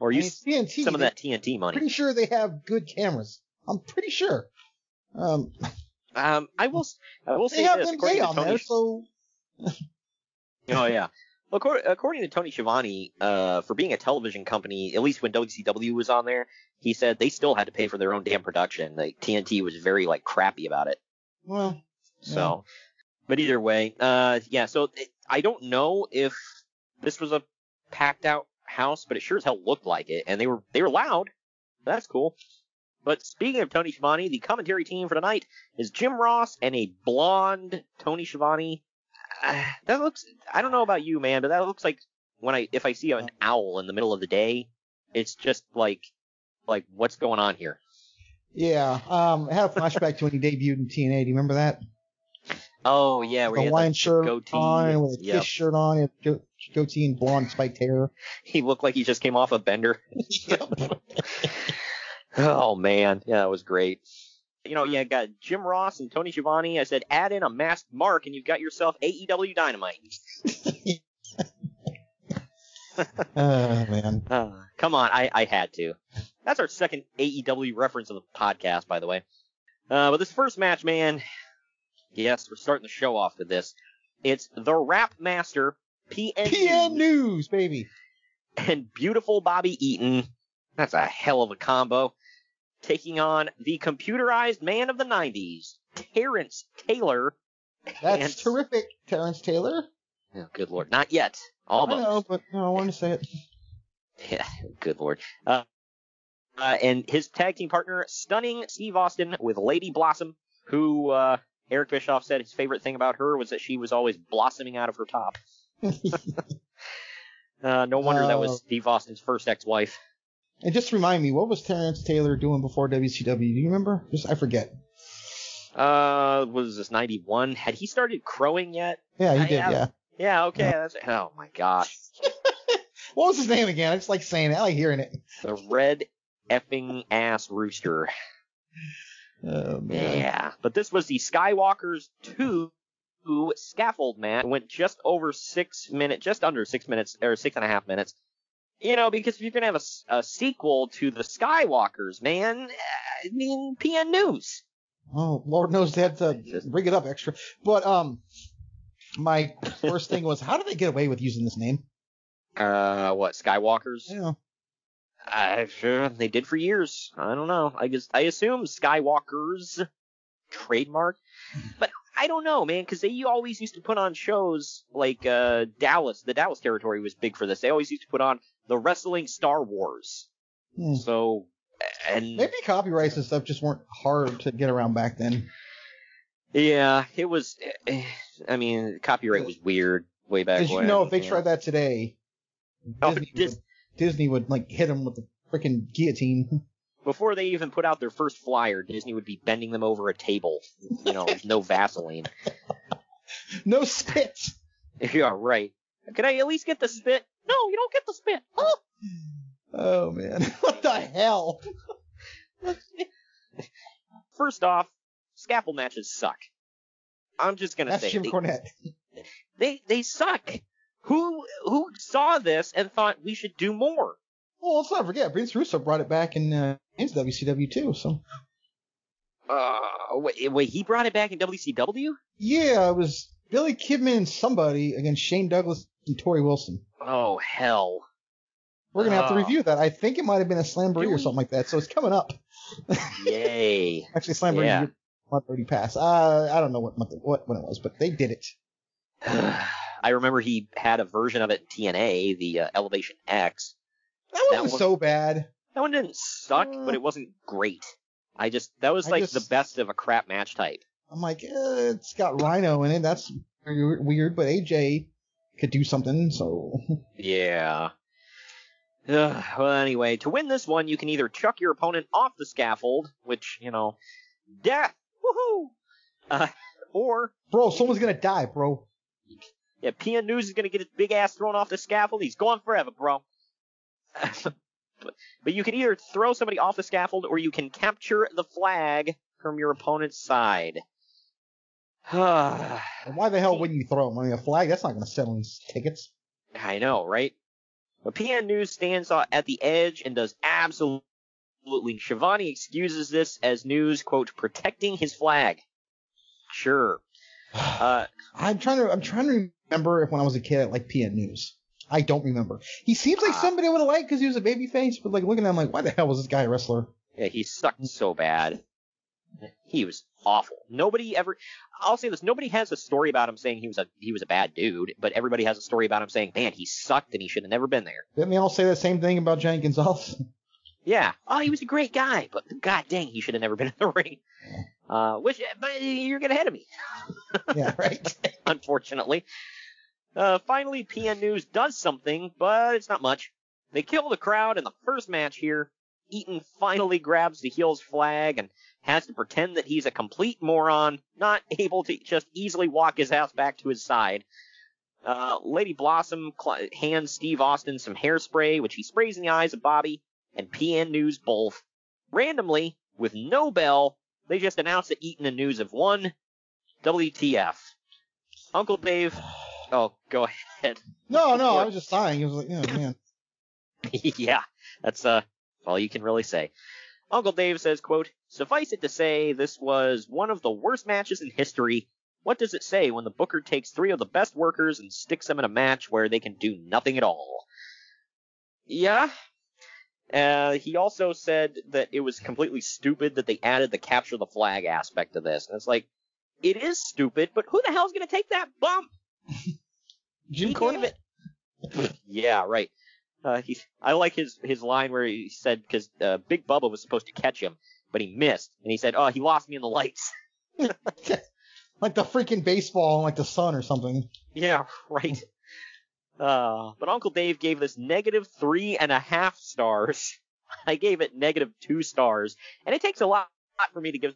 Or use I mean, T N T, some of that T N T money. Pretty sure they have good cameras. I'm pretty sure. Um, um, I will. I will they say have this. They have on there, so. Oh yeah. Well, according, according to Tony Schiavone, uh, for being a television company, at least when W C W was on there, he said they still had to pay for their own damn production. Like T N T was very like crappy about it. Well. So, yeah. But either way, uh, yeah. So it, I don't know if this was a packed out house, but it sure as hell looked like it, and they were they were loud. That's cool. But speaking of Tony Schiavone, the commentary team for tonight is Jim Ross and a blonde Tony Schiavone. Uh, that looks, I don't know about you, man, but that looks like when I, if I see an owl in the middle of the day, it's just like, like, what's going on here? Yeah. Um, I had a flashback to when he debuted in T N A. Do you remember that? Oh, yeah. Where the Hawaiian shirt goatee. On with a yep. Kiss shirt on, and go- goatee and blonde spiked hair. He looked like he just came off a bender. Oh, man. Yeah, that was great. You know, yeah, got Jim Ross and Tony Schiavone. I said, add in a masked Mark, and you've got yourself A E W Dynamite. Oh, man. Uh, come on, I, I had to. That's our second A E W reference of the podcast, by the way. Uh, but this first match, man, yes, we're starting the show off with this. It's the Rap Master, P N P N News. News, baby. And beautiful Bobby Eaton. That's a hell of a combo. Taking on the computerized man of the nineties, Terrence Taylor. That's and... terrific, Terrence Taylor. Oh, good lord. Not yet. Almost. I know, but no, I want to say it. Yeah, good lord. Uh, uh, and his tag team partner, Stunning Steve Austin with Lady Blossom, who uh, Eric Bischoff said his favorite thing about her was that she was always blossoming out of her top. uh, no wonder uh... that was Steve Austin's first ex-wife. And just remind me, what was Terrence Taylor doing before W C W? Do you remember? Just I forget. Uh, was this ninety-one? Had he started crowing yet? Yeah, he I, did. I, yeah. Yeah. Okay. Uh, that's, oh my gosh. What was his name again? I just like saying it. I like hearing it. The red effing ass rooster. Oh man. Yeah. But this was the Skywalkers two scaffold match. It went just over six minutes, just under six minutes, or six and a half minutes. You know, because if you're going to have a, a sequel to the Skywalkers, man, I mean, P N News. Oh, Lord knows they had to bring it up extra. But um, my first thing was, how did they get away with using this name? Uh, what, Skywalkers? Yeah. I, sure, they did for years. I don't know. I just, I assume Skywalkers trademark. But I don't know, man, because they always used to put on shows like uh, Dallas. The Dallas territory was big for this. They always used to put on the Wrestling Star Wars. Hmm. So, and maybe copyrights and stuff just weren't hard to get around back then. Yeah, it was. I mean, copyright was weird way back when. Because you know, if they yeah. tried that today, oh, Disney, Dis- would, Disney would like hit them with the freaking guillotine. Before they even put out their first flyer, Disney would be bending them over a table. You know, no Vaseline. No spit. Yeah, right. Can I at least get the spit? No, you don't get the spit. Huh? Oh, man. What the hell? First off, scaffold matches suck. I'm just going to say. That's Jim they, Cornette. They, they suck. Who who saw this and thought we should do more? Well, let's not forget, Vince Russo brought it back in uh, W C W too. So, uh, wait, wait, he brought it back in W C W? Yeah, it was Billy Kidman and somebody against Shane Douglas and Tori Wilson. Oh hell! We're gonna oh. have to review that. I think it might have been a Slamboree or something like that. So it's coming up. Yay! Actually, Slamboree yeah. one thirty pass. Uh, I don't know what month, what when it was, but they did it. I remember he had a version of it in T N A, the uh, Elevation X. That, that was so bad. That one didn't suck, uh, but it wasn't great. I just that was I like just, the best of a crap match type. I'm like, eh, it's got Rhino in it. That's weird, but A J could do something. So yeah. Ugh, well, anyway, to win this one, you can either chuck your opponent off the scaffold, which, you know, death, woohoo, uh, or... Bro, someone's gonna die, bro. Yeah, P N News is gonna get his big ass thrown off the scaffold. He's gone forever, bro. but, but you can either throw somebody off the scaffold, or you can capture the flag from your opponent's side. And why the hell wouldn't you throw him? I mean, a flag, that's not gonna sell him tickets. I know, right? But P N News stands at the edge and does absolutely. Schiavone excuses this as News, quote, protecting his flag. Sure. Uh, I'm trying to I'm trying to remember if when I was a kid I liked P N News. I don't remember. He seems like uh, somebody I would have liked because he was a babyface, but like looking at him, like, why the hell was this guy a wrestler? Yeah, he sucked so bad. He was awful. Nobody ever. I'll say this: nobody has a story about him saying he was a he was a bad dude, but everybody has a story about him saying, "Man, he sucked and he should have never been there." Didn't they all say the same thing about Johnny Gonzalez? Yeah. Oh, he was a great guy, but god dang, he should have never been in the ring. Uh, which, but you're getting ahead of me. Yeah, right. Unfortunately. Uh, finally, P N News does something, but it's not much. They kill the crowd in the first match here. Eaton finally grabs the heel's flag and has to pretend that he's a complete moron, not able to just easily walk his ass back to his side. Uh, Lady Blossom cl- hands Steve Austin some hairspray, which he sprays in the eyes of Bobby and P N News both. Randomly, with no bell, they just announce that Eaton and News have won. W T F. Uncle Dave. Oh, go ahead. No, no, I was just sighing. It was like, oh, man. Yeah, that's, uh, all you can really say. Uncle Dave says, quote, suffice it to say, this was one of the worst matches in history. What does it say when the booker takes three of the best workers and sticks them in a match where they can do nothing at all? Yeah. Uh, he also said that it was completely stupid that they added the capture the flag aspect to this. And it's like, it is stupid, but who the hell's going to take that bump? Jim Corbett? Yeah, right. Uh, he, I like his, his line where he said, because uh, Big Bubba was supposed to catch him, but he missed. And he said, oh, he lost me in the lights. Like the freaking baseball, like the sun or something. Yeah, right. Uh, but Uncle Dave gave this negative three and a half stars. I gave it negative two stars. And it takes a lot for me to give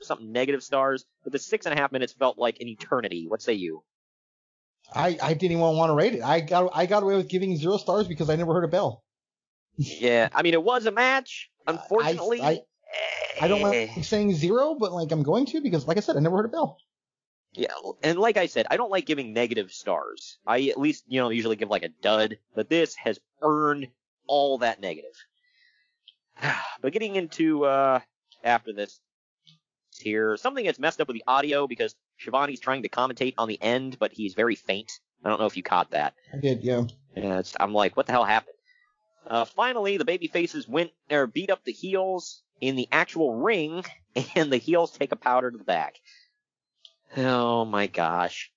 something negative stars, but the six and a half minutes felt like an eternity. What say you? I, I didn't even want to rate it. I got I got away with giving zero stars because I never heard a bell. Yeah, I mean, it was a match. Unfortunately, I, I, I don't like saying zero, but like I'm going to because, like I said, I never heard a bell. Yeah, and like I said, I don't like giving negative stars. I at least, you know, usually give like a dud, but this has earned all that negative. But getting into uh after this here, something gets messed up with the audio because Shivani's trying to commentate on the end, but he's very faint. I don't know if you caught that. I did, yeah. Yeah, it's, I'm like, what the hell happened? Uh, finally, the babyfaces went or beat up the heels in the actual ring, and the heels take a powder to the back. Oh my gosh.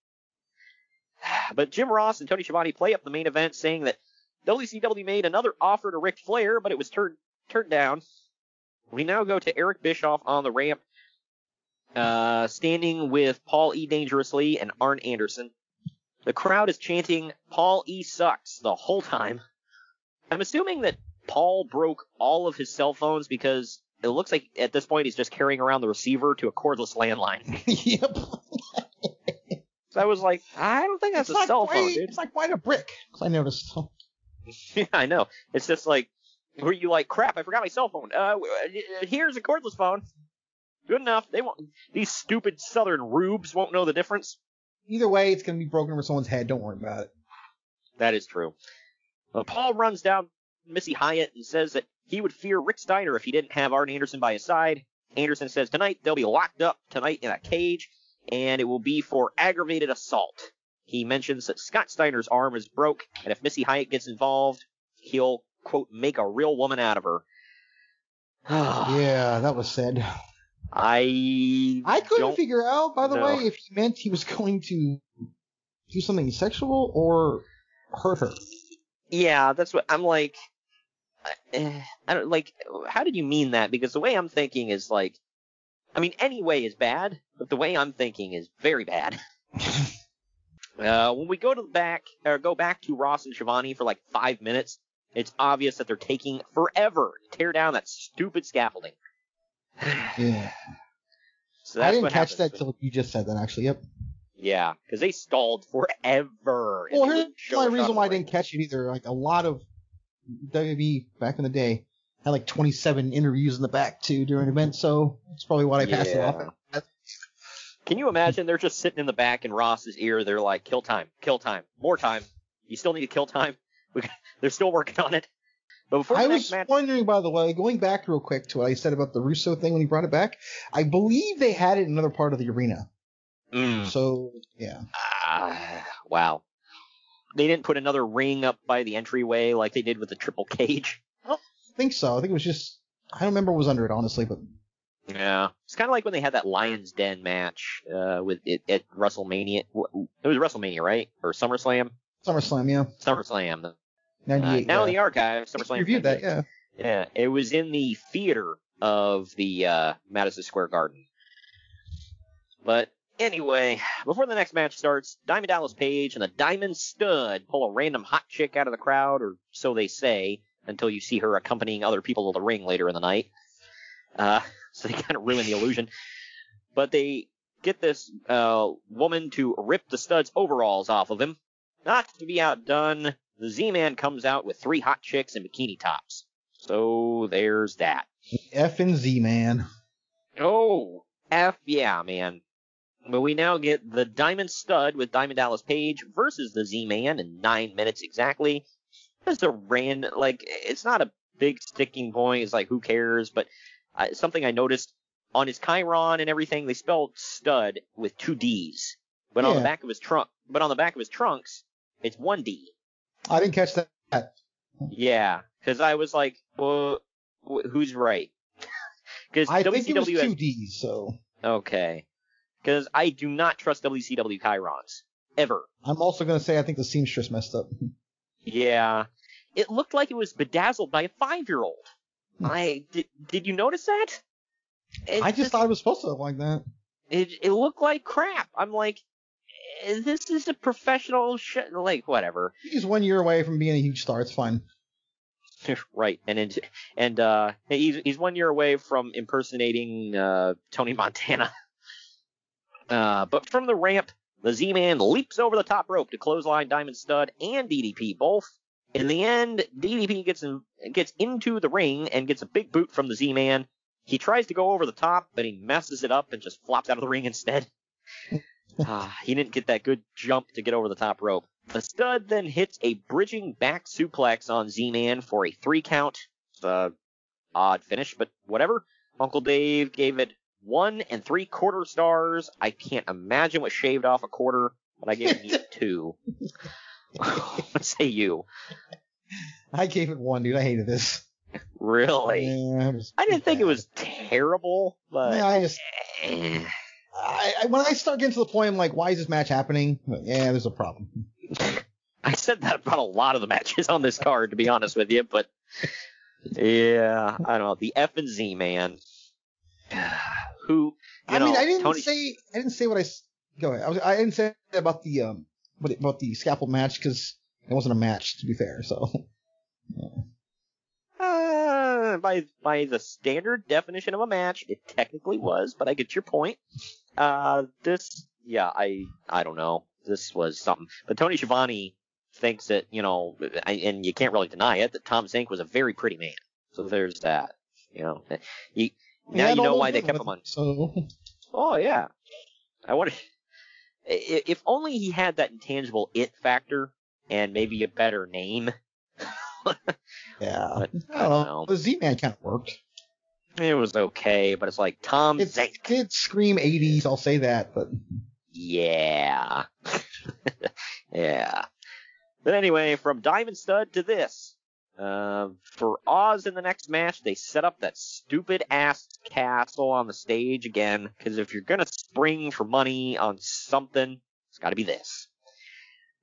But Jim Ross and Tony Schiavone play up the main event, saying that W C W made another offer to Ric Flair, but it was turned turned down. We now go to Eric Bischoff on the ramp. Uh, standing with Paul E. Dangerously and Arn Anderson. The crowd is chanting, Paul E. sucks, the whole time. I'm assuming that Paul broke all of his cell phones because it looks like at this point he's just carrying around the receiver to a cordless landline. Yep. So I was like, I don't think that's it's a like cell white, phone, dude. It's like white a brick, because I noticed. Yeah, I know. It's just like, were you like, crap, I forgot my cell phone. Uh, here's a cordless phone. Good enough. They won't. These stupid southern rubes won't know the difference. Either way, it's going to be broken over someone's head. Don't worry about it. That is true. Well, Paul runs down Missy Hyatt and says that he would fear Rick Steiner if he didn't have Arn Anderson by his side. Anderson says tonight they'll be locked up tonight in a cage, and it will be for aggravated assault. He mentions that Scott Steiner's arm is broke, and if Missy Hyatt gets involved, he'll, quote, make a real woman out of her. Yeah, that was said. I I couldn't don't figure out, by the know. way, if he meant he was going to do something sexual or hurt her. Yeah, that's what I'm like. I don't like. How did you mean that? Because the way I'm thinking is like, I mean, any way is bad, but the way I'm thinking is very bad. uh, when we go to the back or go back to Ross and Shivani for like five minutes, it's obvious that they're taking forever to tear down that stupid scaffolding. Yeah. So that's I didn't what catch happens. that till you just said that, actually. Yep. Yeah, because they stalled forever. Well, here's my reason why I didn't catch it either. Like, a lot of W W E back in the day had like twenty-seven interviews in the back too during events, so that's probably why I passed yeah. it off. Can you imagine? They're just sitting in the back in Ross's ear. They're like, "Kill time, kill time, more time. You still need to kill time. We, they're still working on it." But before I was match- wondering, by the way, going back real quick to what I said about the Russo thing when he brought it back, I believe they had it in another part of the arena. Mm. So, yeah. Ah, wow. They didn't put another ring up by the entryway like they did with the triple cage. I don't think so. I think it was just – I don't remember what was under it, honestly. But yeah. It's kind of like when they had that Lion's Den match uh, with it, at WrestleMania. It was WrestleMania, right? Or SummerSlam? SummerSlam, yeah. SummerSlam. ninety-eight, uh, now yeah. in the archive, SummerSlam. You reviewed that, yeah. Yeah. It was in the theater of the uh, Madison Square Garden. But – anyway, before the next match starts, Diamond Dallas Page and the Diamond Stud pull a random hot chick out of the crowd, or so they say, until you see her accompanying other people to the ring later in the night. Uh, so they kind of ruin the illusion. But they get this uh, woman to rip the Stud's overalls off of him. Not to be outdone, the Z-Man comes out with three hot chicks in bikini tops. So there's that. Effing Z-Man. Oh, F yeah, man. But we now get the Diamond Stud with Diamond Dallas Page versus the Z-Man in nine minutes exactly. Just a random, like, it's not a big sticking point. It's like, who cares? But uh, something I noticed on his Chiron and everything, they spelled stud with two D's. But yeah. on the back of his trunk, but on the back of his trunks, it's one D. I didn't catch that. Yeah, because I was like, well, who's right? Because I W C W think it was two has... D's. So okay. Because I do not trust W C W chirons. Ever. I'm also going to say I think the seamstress messed up. Yeah. It looked like it was bedazzled by a five-year-old. I, did, did you notice that? It I just, just thought it was supposed to look like that. It it looked like crap. I'm like, this is a professional shit. Like, whatever. He's one year away from being a huge star. It's fine. Right. And it, and uh, he's, he's one year away from impersonating uh, Tony Montana. Uh, but from the ramp, the Z-Man leaps over the top rope to clothesline Diamond Stud and D D P both. In the end, D D P gets in, gets into the ring and gets a big boot from the Z-Man. He tries to go over the top, but he messes it up and just flops out of the ring instead. uh, he didn't get that good jump to get over the top rope. The Stud then hits a bridging back suplex on Z-Man for a three count. It's an odd finish, but whatever. Uncle Dave gave it One and three quarter stars. I can't imagine what shaved off a quarter, but I gave it two. What say you? I gave it one, dude. I hated this. Really? Yeah, I didn't bad. think it was terrible, but yeah, I just I, I, when I start getting to the point, I'm like, why is this match happening? But yeah, there's a problem. I said that about a lot of the matches on this card, to be honest with you, but yeah, I don't know. The F and Z, man. Who, you know, I mean, I didn't Tony... say I didn't say what I go ahead. I, was, I didn't say about the um about the scaffold match because it wasn't a match, to be fair. So, yeah. uh, by by the standard definition of a match, it technically was, but I get your point. Uh, this, yeah, I I don't know. This was something, but Tony Schiavone thinks that, you know, I, and you can't really deny it, that Tom Zink was a very pretty man. So there's that. You know, he. Now you know why they kept him on. So. Oh, yeah. I wonder if only he had that intangible it factor and maybe a better name. Yeah. But, I, don't I don't know. The Z-Man kind of worked. It was okay, but it's like Tom it, Zink. It did scream eighties, I'll say that, but. Yeah. Yeah. But anyway, from Diamond Stud to this. Uh, for Oz in the next match, they set up that stupid-ass castle on the stage again, because if you're going to spring for money on something, it's got to be this.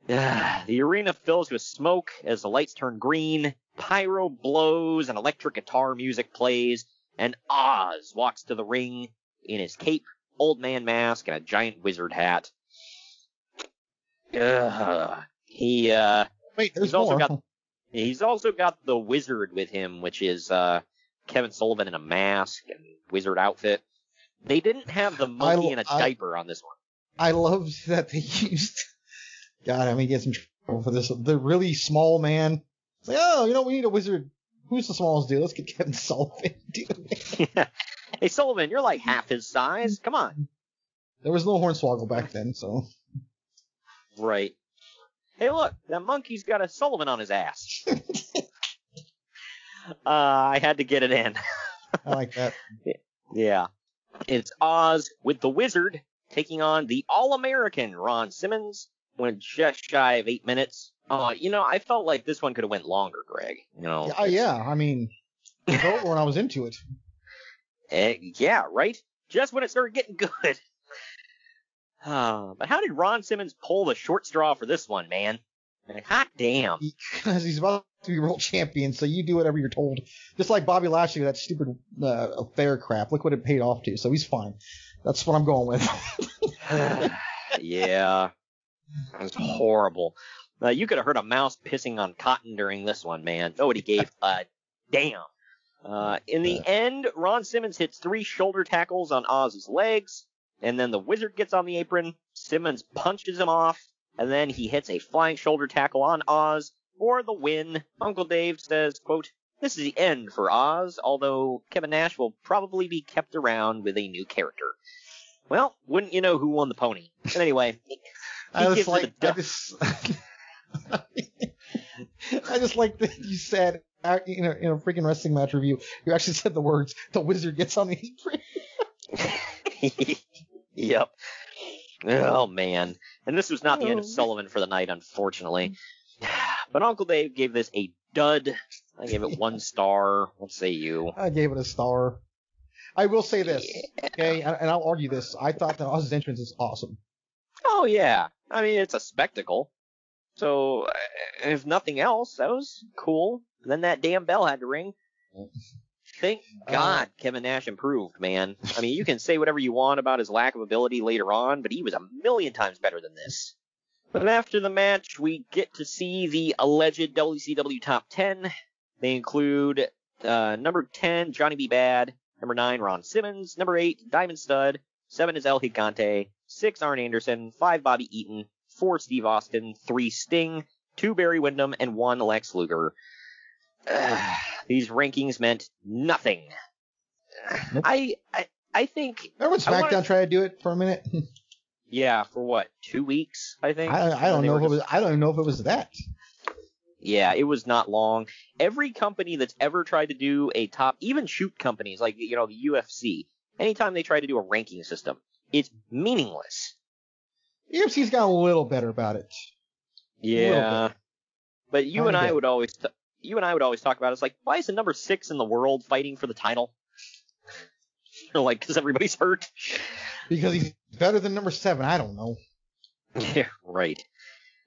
Uh, the arena fills with smoke as the lights turn green, pyro blows, and electric guitar music plays, and Oz walks to the ring in his cape, old man mask, and a giant wizard hat. Uh, he, uh... Wait, there's he's also more. Got... He's also got the wizard with him, which is uh, Kevin Sullivan in a mask and wizard outfit. They didn't have the monkey I, in a I, diaper on this one. I love that they used... God, I'm going to get in trouble for this. The really small man. It's like, oh, you know, we need a wizard. Who's the smallest dude? Let's get Kevin Sullivan, dude. Yeah. Hey, Sullivan, you're like half his size. Come on. There was no Hornswoggle back then, so... Right. Hey, look, that monkey's got a Sullivan on his ass. uh, I had to get it in. I like that. Yeah. It's Oz with the Wizard taking on the All-American Ron Simmons. Went just shy of eight minutes. Uh, you know, I felt like this one could have went longer, Greg. You know. Uh, yeah, I mean, I felt when I was into it. Uh, yeah, right? Just when it started getting good. Uh, but how did Ron Simmons pull the short straw for this one, man? Like, hot damn. Because he's about to be world champion, so you do whatever you're told. Just like Bobby Lashley with that stupid uh, affair crap. Look what it paid off to, so he's fine. That's what I'm going with. Yeah. That was horrible. Uh, you could have heard a mouse pissing on cotton during this one, man. Nobody gave a damn. Uh, in the end, Ron Simmons hits three shoulder tackles on Oz's legs. And then the wizard gets on the apron, Simmons punches him off, and then he hits a flying shoulder tackle on Oz for the win. Uncle Dave says, quote, "This is the end for Oz, although Kevin Nash will probably be kept around with a new character." Well, wouldn't you know who won the pony? But anyway, he I was like, I just, I just like that you said in a, in a freaking wrestling match review, you actually said the words, "The wizard gets on the apron." Yep. Oh, man. And this was not the end of Sullivan for the night, unfortunately. But Uncle Dave gave this a dud. I gave it one star. What say you? I gave it a star. I will say this, yeah. Okay, and I'll argue this. I thought that Oz's entrance is awesome. Oh, yeah. I mean, it's a spectacle. So, if nothing else, that was cool. And then that damn bell had to ring. Thank God uh, Kevin Nash improved, man. I mean, you can say whatever you want about his lack of ability later on, but he was a million times better than this. But after the match, we get to see the alleged W C W Top ten. They include uh, number ten, Johnny B. Bad, number nine, Ron Simmons, number eight, Diamond Stud, seven is El Gigante, six, Arn Anderson, five, Bobby Eaton, four, Steve Austin, three, Sting, two, Barry Windham, and one, Lex Luger. Uh, these rankings meant nothing. Nope. I, I I think... Remember when SmackDown wanna... tried to do it for a minute? Yeah, for what? Two weeks, I think? I, I don't know if just... it was, I don't know if it was that. Yeah, it was not long. Every company that's ever tried to do a top... Even shoot companies, like, you know, the U F C. Anytime they try to do a ranking system, it's meaningless. U F C's got a little better about it. Yeah. But you and I would always... T- You and I would always talk about it. It's like, why is the number six in the world fighting for the title? They're like, because everybody's hurt. Because he's better than number seven. I don't know. Yeah, right.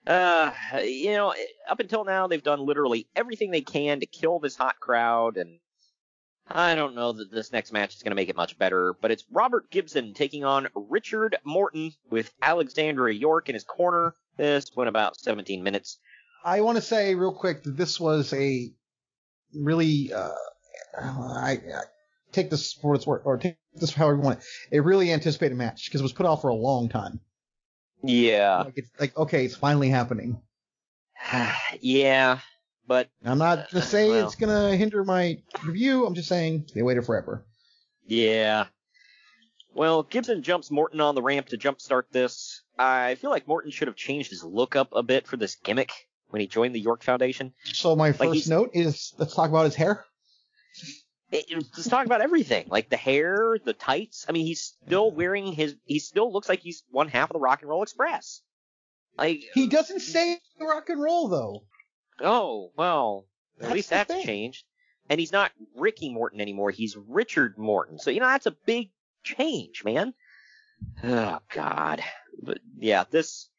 Uh, you know, up until now, they've done literally everything they can to kill this hot crowd, and I don't know that this next match is going to make it much better, but it's Robert Gibson taking on Richard Morton with Alexandra York in his corner. This went about seventeen minutes. I want to say real quick that this was a really, uh, I, I take this for its word, or take this however you want it, a really anticipated match, because it was put off for a long time. Yeah. Like, it's like, okay, it's finally happening. Yeah, but... I'm not going to say well, it's going to hinder my review, I'm just saying they waited forever. Yeah. Well, Gibson jumps Morton on the ramp to jumpstart this. I feel like Morton should have changed his look up a bit for this gimmick when he joined the York Foundation. So my first like note is, let's talk about his hair. It, it, let's talk about everything. Like the hair, the tights. I mean, he's still wearing his, he still looks like he's one half of the Rock and Roll Express. Like, he doesn't say rock and roll, though. Oh, well, That's At least that's thing. changed. And he's not Ricky Morton anymore. He's Richard Morton. So, you know, that's a big change, man. Oh, God. But, yeah, this...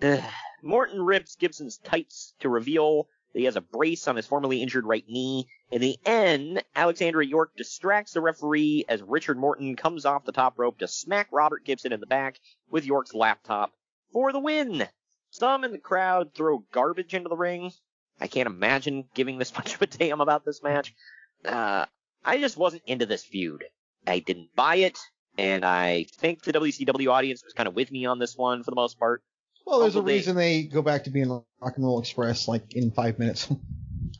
Uh, Morton rips Gibson's tights to reveal that he has a brace on his formerly injured right knee. In the end, Alexandra York distracts the referee as Richard Morton comes off the top rope to smack Robert Gibson in the back with York's laptop for the win. Some in the crowd throw garbage into the ring. I can't imagine giving this much of a damn about this match. Uh, I just wasn't into this feud. I didn't buy it, and I think the W C W audience was kind of with me on this one for the most part. Well, there's a reason they go back to being Rock and Roll Express, like, in five minutes.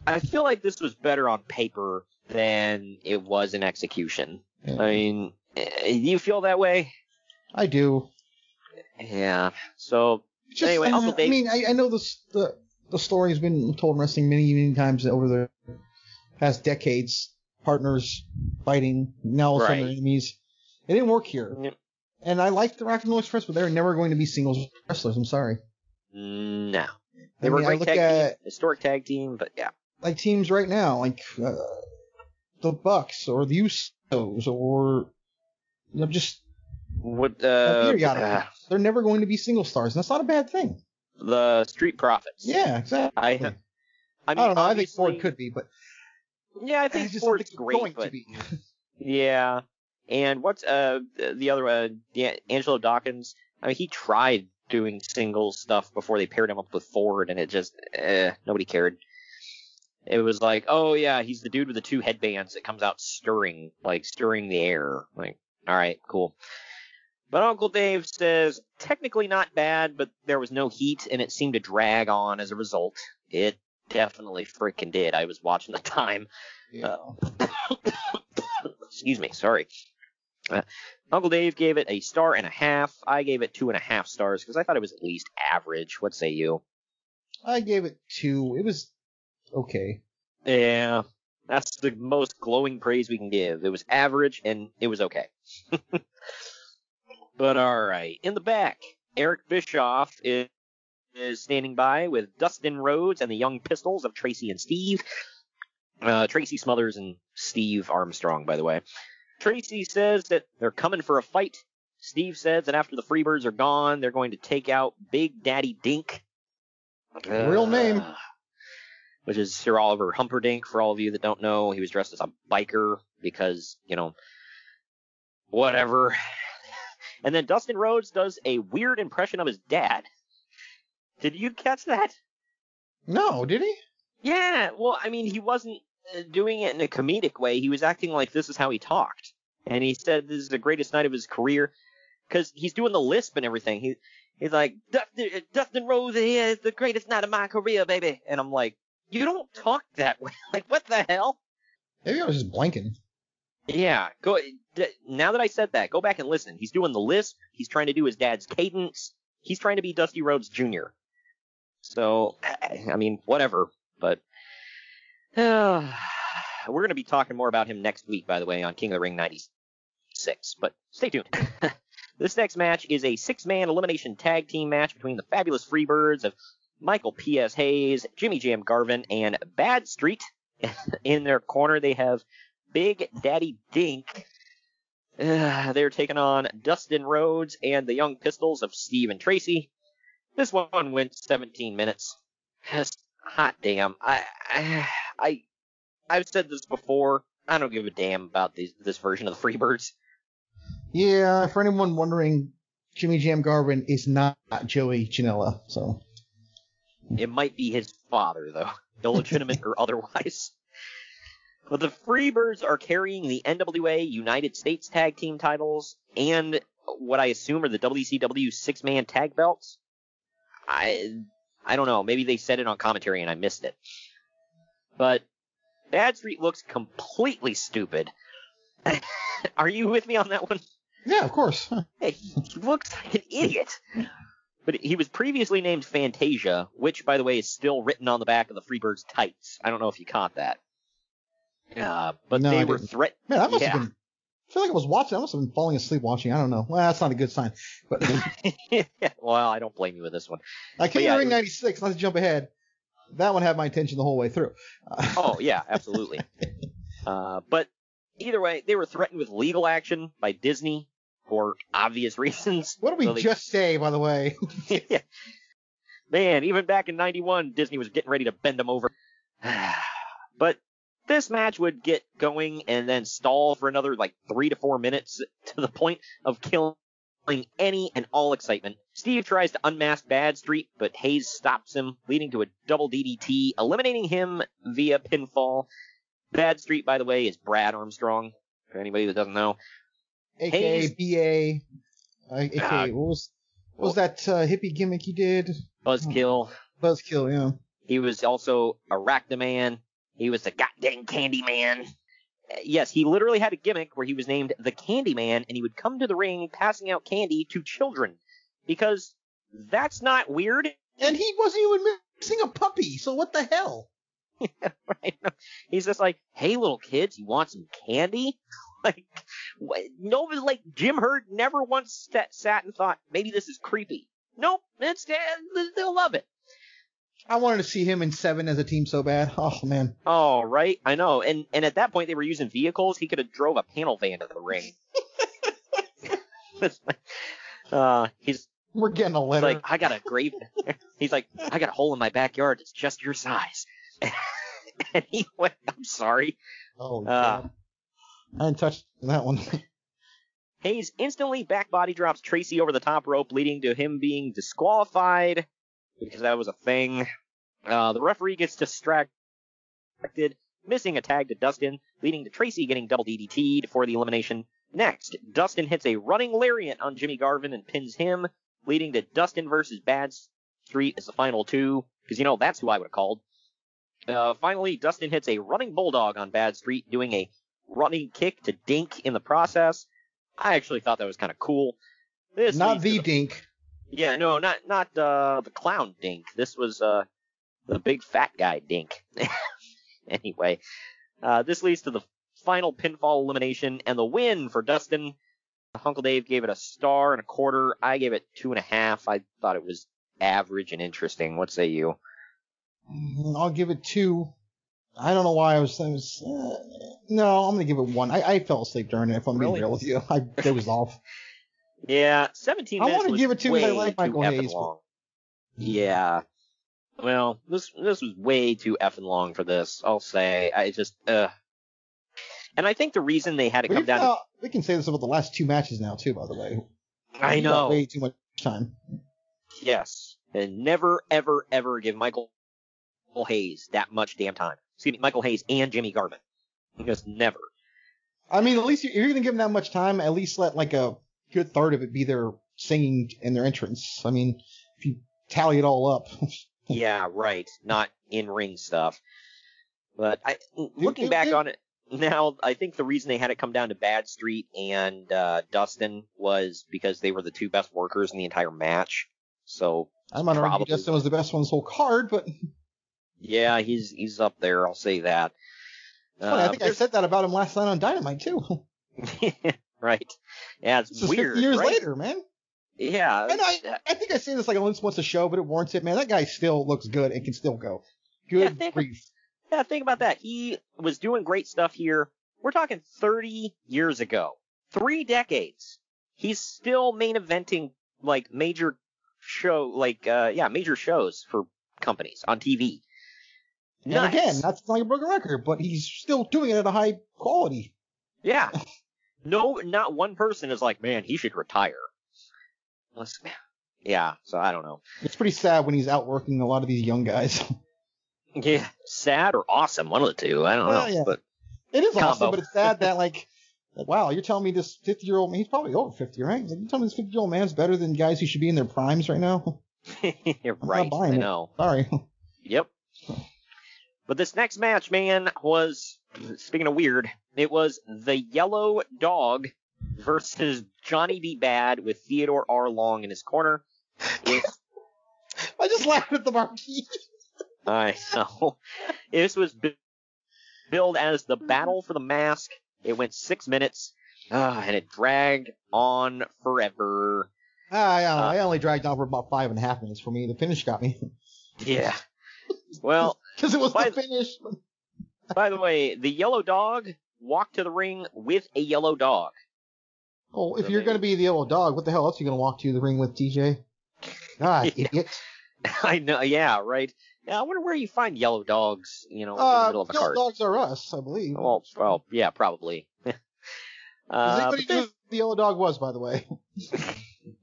I feel like this was better on paper than it was in execution. Yeah. I mean, do you feel that way? I do. Yeah. So, Just, anyway, Uncle Dave... I mean, I, I know this, the the story has been told in wrestling many, many times over the past decades. Partners fighting, now all of a sudden enemies. It didn't work here. Yeah. And I liked the Rock and Roll Express, but they're never going to be singles wrestlers. I'm sorry. No, they I mean, were a great tag at, team, historic tag team, but yeah, like teams right now, like uh, the Bucks or the Usos or you know, just what uh, the uh, they're never going to be single stars, and that's not a bad thing. The Street Profits. Yeah, exactly. I, I mean, I don't know. I think Ford could be, but yeah, I think I Ford's think great. Going but, to be. Yeah. And what's uh the other uh Angelo Dawkins? I mean, he tried doing singles stuff before they paired him up with Ford, and it just eh, nobody cared. It was like, oh yeah, he's the dude with the two headbands that comes out stirring, like stirring the air. Like, all right, cool. But Uncle Dave says technically not bad, but there was no heat, and it seemed to drag on as a result. It definitely freaking did. I was watching the time. Yeah. Uh, excuse me, sorry. Uh, Uncle Dave gave it a star and a half. I gave it two and a half stars because I thought it was at least average. What say you? I gave it two. It was okay. Yeah, that's the most glowing praise we can give. It was average and it was okay. But all right. In the back, Eric Bischoff is, is standing by with Dustin Rhodes and the Young Pistols of Tracy and Steve. Uh, Tracy Smothers and Steve Armstrong, by the way. Tracy says that they're coming for a fight. Steve says that after the Freebirds are gone, they're going to take out Big Daddy Dink. Uh, Real name. Which is Sir Oliver Humperdink, for all of you that don't know. He was dressed as a biker because, you know, whatever. And then Dustin Rhodes does a weird impression of his dad. Did you catch that? No, did he? Yeah, well, I mean, he wasn't doing it in a comedic way. He was acting like this is how he talked. And he said this is the greatest night of his career because he's doing the lisp and everything. He, he's like, Dustin, Dustin Rhodes here is the greatest night of my career, baby. And I'm like, you don't talk that way. Like, what the hell? Maybe I was just blanking. Yeah, go. Now that I said that, go back and listen. He's doing the lisp. He's trying to do his dad's cadence. He's trying to be Dusty Rhodes Junior So, I mean, whatever. But uh, we're going to be talking more about him next week, by the way, on King of the Ring ninety-six. But stay tuned. This next match is a six-man elimination tag team match between the Fabulous Freebirds of Michael P S. Hayes, Jimmy Jam Garvin, and Bad Street. In their corner, they have Big Daddy Dink. Uh, they're taking on Dustin Rhodes and the Young Pistols of Steve and Tracy. This one went seventeen minutes. Hot damn. I, I, I, I've said this before. I don't give a damn about these, this version of the Freebirds. Yeah, for anyone wondering, Jimmy Jam Garvin is not Joey Janela, so. It might be his father, though, illegitimate or otherwise. But the Freebirds are carrying the N W A United States Tag Team titles and what I assume are the W C W six-man tag belts. I... I don't know. Maybe they said it on commentary and I missed it. But Bad Street looks completely stupid. Are you with me on that one? Yeah, of course. He looks like an idiot. But he was previously named Fantasia, which, by the way, is still written on the back of the Freebirds' tights. I don't know if you caught that. Uh, but no, they I were threatened. Man, I must yeah. have been... I feel like I was watching. I must have been falling asleep watching. I don't know. Well, that's not a good sign. But yeah, well, I don't blame you with this one. I came to Ring ninety-six. Not to jump ahead. that one had my attention the whole way through. Uh, oh, yeah, absolutely. uh, but either way, they were threatened with legal action by Disney for obvious reasons. What did we so they, just say, by the way? Yeah. Man, even back in ninety-one, Disney was getting ready to bend them over. But this match would get going and then stall for another like three to four minutes to the point of killing any and all excitement. Steve tries to unmask Bad Street, but Hayes stops him, leading to a double D D T, eliminating him via pinfall. Bad Street, by the way, is Brad Armstrong, for anybody that doesn't know. A K A Hayes, B A, uh, A K A, uh, what was, what was that uh, hippie gimmick he did? Buzzkill. Buzzkill, yeah. He was also Arachnaman. He was the goddamn Candyman. Yes, he literally had a gimmick where he was named the Candyman, and he would come to the ring passing out candy to children, because that's not weird. And he wasn't even missing a puppy, so what the hell? Yeah, right. He's just like, hey, little kids, you want some candy? Like, no, like Jim Herd never once sat, sat and thought, maybe this is creepy. Nope, it's, they'll love it. I wanted to see him in Seven as a team so bad. Oh, man. Oh, right. I know. And and at that point, they were using vehicles. He could have drove a panel van to the ring. uh, he's, we're getting a letter. He's like, I got a grave. He's like, I got a hole in my backyard. It's just your size. And he went, I'm sorry. Oh, uh, God. I didn't touch that one. Hayes instantly back body drops Tracy over the top rope, leading to him being disqualified. Because that was a thing. Uh, the referee gets distracted, missing a tag to Dustin, leading to Tracy getting double D D T'd for the elimination. Next, Dustin hits a running lariat on Jimmy Garvin and pins him, leading to Dustin versus Bad Street as the final two. Because, you know, that's who I would have called. Uh, finally, Dustin hits a running bulldog on Bad Street, doing a running kick to Dink in the process. I actually thought that was kind of cool. This Not the, the Dink. Yeah, no, not not uh, the clown Dink. This was uh, the big fat guy Dink. Anyway, uh, this leads to the final pinfall elimination and the win for Dustin. Uncle Dave gave it a star and a quarter. I gave it two and a half. I thought it was average and interesting. What say you? I'll give it two. I don't know why I was. I was uh, no, I'm gonna give it one. I, I fell asleep during it. If I'm really? being real with you, I it was off. Yeah, seventeen minutes. I want to give it to him because I like Michael Hayes. Long. Yeah. Well, this this was way too effing long for this, I'll say. I just, uh. And I think the reason they had it come down. Uh, to... We can say this about the last two matches now, too, by the way. I we know. Way too much time. Yes. And never, ever, ever give Michael Hayes that much damn time. Excuse me, Michael Hayes and Jimmy Garvin. Just never. I mean, at least if you're going to give them that much time, at least let, like, a. good third of it be their singing and their entrance. I mean, if you tally it all up. Yeah, right. Not in-ring stuff. But I, looking it, it, back it, on it now, I think the reason they had it come down to Bad Street and uh, Dustin was because they were the two best workers in the entire match. So I might argue Dustin was the best one this whole card, but yeah, he's he's up there. I'll say that. Uh, I think I said that about him last night on Dynamite too. Right. Yeah, it's so weird. fifty years right? later, man. Yeah. And I, I think I say this like once once a show, but it warrants it, man. That guy still looks good and can still go. Good yeah, think, grief. Yeah, think about that. He was doing great stuff here. We're talking thirty years ago, three decades. He's still main eventing like major show, like uh yeah, major shows for companies on T V. Nice. And again, that's like a broken record, but he's still doing it at a high quality. Yeah. No, not one person is like, man, he should retire. Yeah, so I don't know. It's pretty sad when he's outworking a lot of these young guys. Yeah, sad or awesome, one of the two. I don't well, know. Yeah. But it is combo. Awesome, but it's sad that, like, wow, you're telling me this fifty-year-old man, he's probably over fifty, right? You're telling me this fifty-year-old man's better than guys who should be in their primes right now? You're right, I know. It. Sorry. Yep. But this next match, man, was... Speaking of weird, it was the Yellow Dog versus Johnny B. Bad with Theodore R. Long in his corner. With... I just laughed at the marquee. I know. This was billed as the Battle for the Mask. It went six minutes, uh, and it dragged on forever. I, uh, uh, I only dragged on for about five and a half minutes for me. The finish got me. Yeah. Well, because it was the finish. By the way, the Yellow Dog walked to the ring with a yellow dog. Well, if so you're going to be the Yellow Dog, what the hell else are you going to walk to the ring with, D J? God, yeah. Idiot. I know. Yeah, right. Yeah, I wonder where you find yellow dogs, you know, uh, in the middle of a cart. Yellow Dogs Are Us, I believe. Well, well yeah, probably. uh, Does anybody know who the Yellow Dog was, by the way?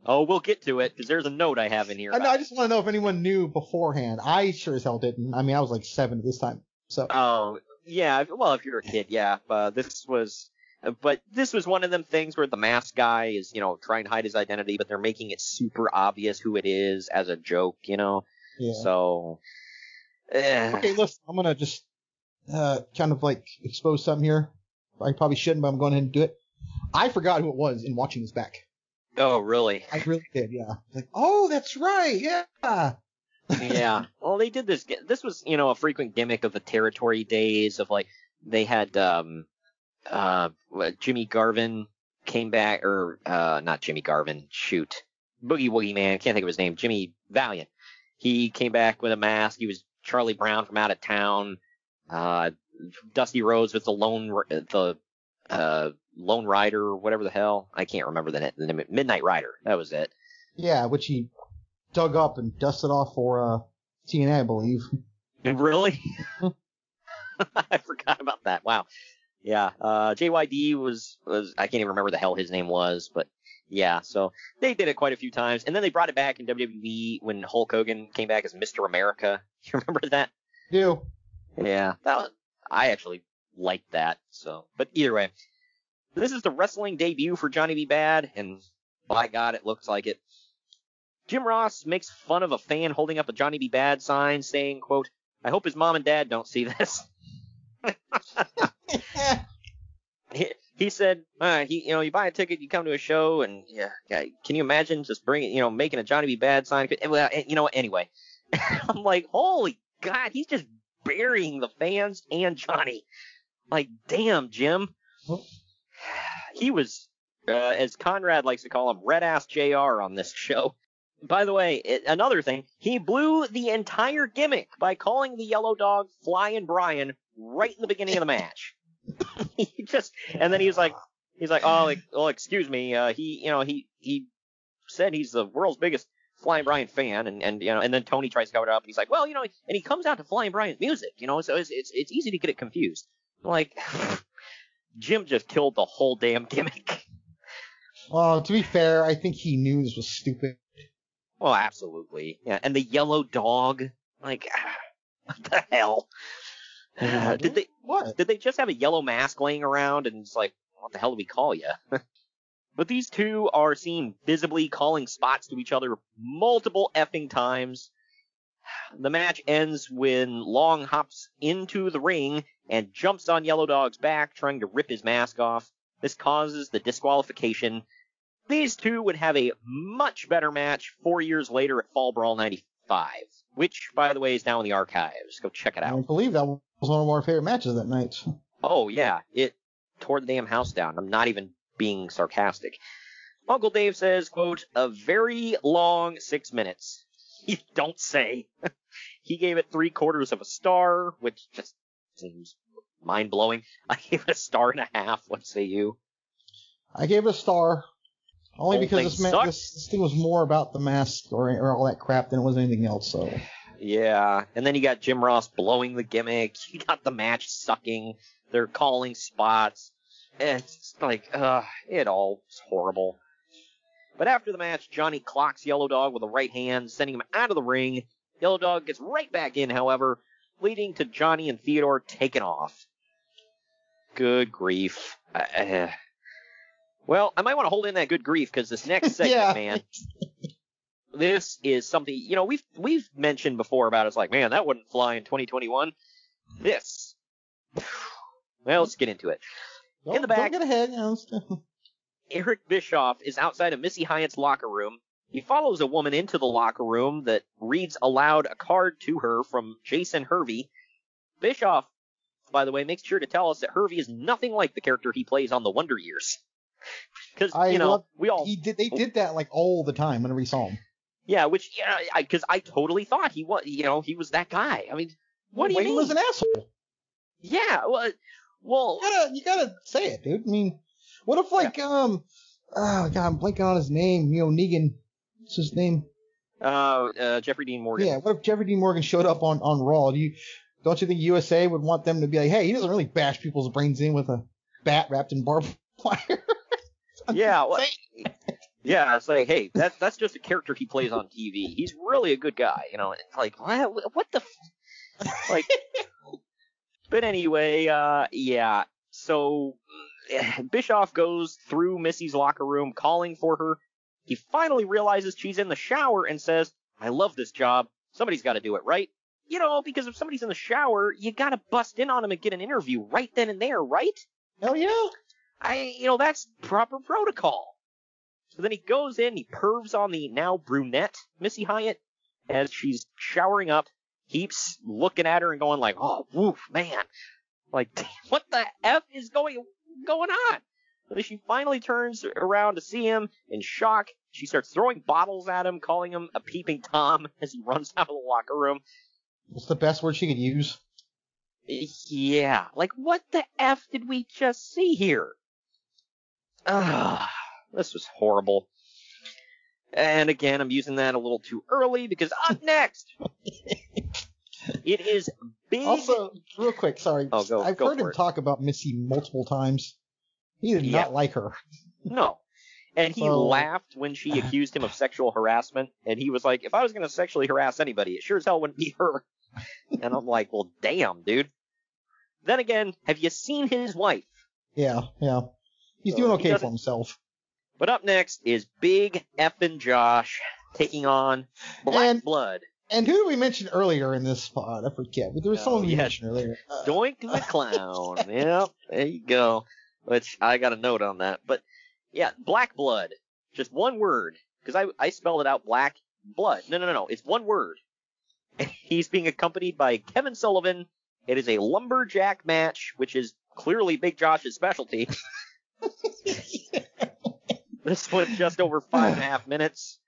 Oh, we'll get to it, because there's a note I have in here. I, know, I just want to know if anyone knew beforehand. I sure as hell didn't. I mean, I was like seven at this time. So. Oh, yeah. Well, if you're a kid, yeah. Uh, this was... But this was one of them things where the masked guy is, you know, trying to hide his identity, but they're making it super obvious who it is as a joke, you know? Yeah. So. Eh. Okay, listen, I'm going to just uh, kind of like expose something here. I probably shouldn't, but I'm going ahead and do it. I forgot who it was in watching this back. Oh, really? I really did, yeah. Like, oh, that's right, yeah. Yeah. Well, they did this. This was, you know, a frequent gimmick of the territory days of like, they had, um, Uh, Jimmy Garvin came back, or, uh, not Jimmy Garvin, shoot. Boogie Woogie Man, can't think of his name, Jimmy Valiant. He came back with a mask, he was Charlie Brown from out of town, uh, Dusty Rhodes was the lone, the, uh, lone rider, or whatever the hell, I can't remember the name, Midnight Rider, that was it. Yeah, which he dug up and dusted off for, uh, T N A, I believe. Really? I forgot about that, wow. Yeah, uh, J Y D was, was, I can't even remember the hell his name was, but yeah, so they did it quite a few times. And then they brought it back in W W E when Hulk Hogan came back as Mister America. You remember that? Do. Yeah, that was, I actually liked that, so, but either way, this is the wrestling debut for Johnny B. Bad, and by God, it looks like it. Jim Ross makes fun of a fan holding up a Johnny B. Bad sign saying, quote, I hope his mom and dad don't see this. he, he said, uh, he, you know, you buy a ticket, you come to a show, and yeah, yeah can you imagine just bringing, you know, making a Johnny B. Bad sign? Well, you know, anyway, I'm like, holy God, he's just burying the fans and Johnny. Like, damn, Jim. He was, uh, as Conrad likes to call him, Red Ass J R on this show. By the way, it, another thing, he blew the entire gimmick by calling the Yellow Dog Flying Brian right in the beginning of the match. He just, and then he was like, he's like, oh, like, well, excuse me. Uh, he, you know, he, he said he's the world's biggest Flying Brian fan. And, and, you know, and then Tony tries to cover it up and he's like, well, you know, and he comes out to Flying Brian's music, you know, so it's, it's, it's easy to get it confused. I'm like, Jim just killed the whole damn gimmick. Well, to be fair, I think he knew this was stupid. Well, absolutely. Yeah. And the Yellow Dog, like, what the hell? Uh, did they what? Did they just have a yellow mask laying around and it's like, what the hell do we call you? But these two are seen visibly calling spots to each other multiple effing times. The match ends when Long hops into the ring and jumps on Yellow Dog's back, trying to rip his mask off. This causes the disqualification. These two would have a much better match four years later at Fall Brawl ninety-five, which, by the way, is now in the archives. Go check it out. I believe that one was one of our favorite matches that night. Oh, yeah. It tore the damn house down. I'm not even being sarcastic. Uncle Dave says, quote, a very long six minutes. You don't say. He gave it three quarters of a star, which just seems mind-blowing. I gave it a star and a half. What say you? I gave it a star. Only because this, ma- this, this thing was more about the mask or, or all that crap than it was anything else. So yeah, and then you got Jim Ross blowing the gimmick. You got the match sucking. They're calling spots. It's just like, uh, it all was horrible. But after the match, Johnny clocks Yellow Dog with a right hand, sending him out of the ring. Yellow Dog gets right back in, however, leading to Johnny and Theodore taking off. Good grief. Uh, Well, I might want to hold in that good grief because this next segment, yeah. man, this is something, you know, we've we've mentioned before about it's like, man, that wouldn't fly in twenty twenty-one. This. Well, let's get into it. Don't, in the back, don't get ahead, you know. Eric Bischoff is outside of Missy Hyatt's locker room. He follows a woman into the locker room that reads aloud a card to her from Jason Hervey. Bischoff, by the way, makes sure to tell us that Hervey is nothing like the character he plays on The Wonder Years. Because, you know, love, we all... He did, they did that, like, all the time whenever we saw him. Yeah, which, yeah, because I, I totally thought he was, you know, he was that guy. I mean, What do you mean? Wayne was an asshole. Yeah, well, well. You gotta, you gotta say it, dude. I mean, what if like, yeah. um, oh god, I'm blanking on his name. You know, Negan. What's his name? Uh, uh, Jeffrey Dean Morgan. Yeah, what if Jeffrey Dean Morgan showed up on, on Raw? Do you, don't you think U S A would want them to be like, hey, he doesn't really bash people's brains in with a bat wrapped in barbed wire? Yeah, well, yeah, it's like, hey, that's that's just a character he plays on T V. He's really a good guy, you know. It's like, what, what the, f-? Like. But anyway, uh, yeah. So Bischoff goes through Missy's locker room, calling for her. He finally realizes she's in the shower and says, "I love this job. Somebody's got to do it, right? You know, because if somebody's in the shower, you got to bust in on him and get an interview right then and there, right?" Hell yeah. I, you know, that's proper protocol. So then he goes in, he pervs on the now brunette Missy Hyatt as she's showering up, keeps looking at her and going like, oh, woof, man. Like, what the F is going, going on? So she finally turns around to see him in shock. She starts throwing bottles at him, calling him a peeping Tom as he runs out of the locker room. What's the best word she could use? Yeah. Like, what the F did we just see here? Ugh, this was horrible. And again, I'm using that a little too early because up next, it is big. Also, real quick, sorry. Oh, go, I've go heard him it. talk about Missy multiple times. He did yeah. not like her. No. And he so... laughed when she accused him of sexual harassment. And he was like, if I was going to sexually harass anybody, it sure as hell wouldn't be her. And I'm like, well, damn, dude. Then again, have you seen his wife? Yeah, yeah. He's so doing okay he for himself. But up next is Big Effin' Josh taking on Black and, Blood. And who did we mention earlier in this spot? I forget. But there was oh, someone we yes. mentioned earlier. Uh, Doink the Clown. Yep, there you go. Which I got a note on that. But yeah, Black Blood. Just one word. Because I, I spelled it out Black Blood. No, no, no, no. It's one word. He's being accompanied by Kevin Sullivan. It is a lumberjack match, which is clearly Big Josh's specialty. This went just over five and a half minutes.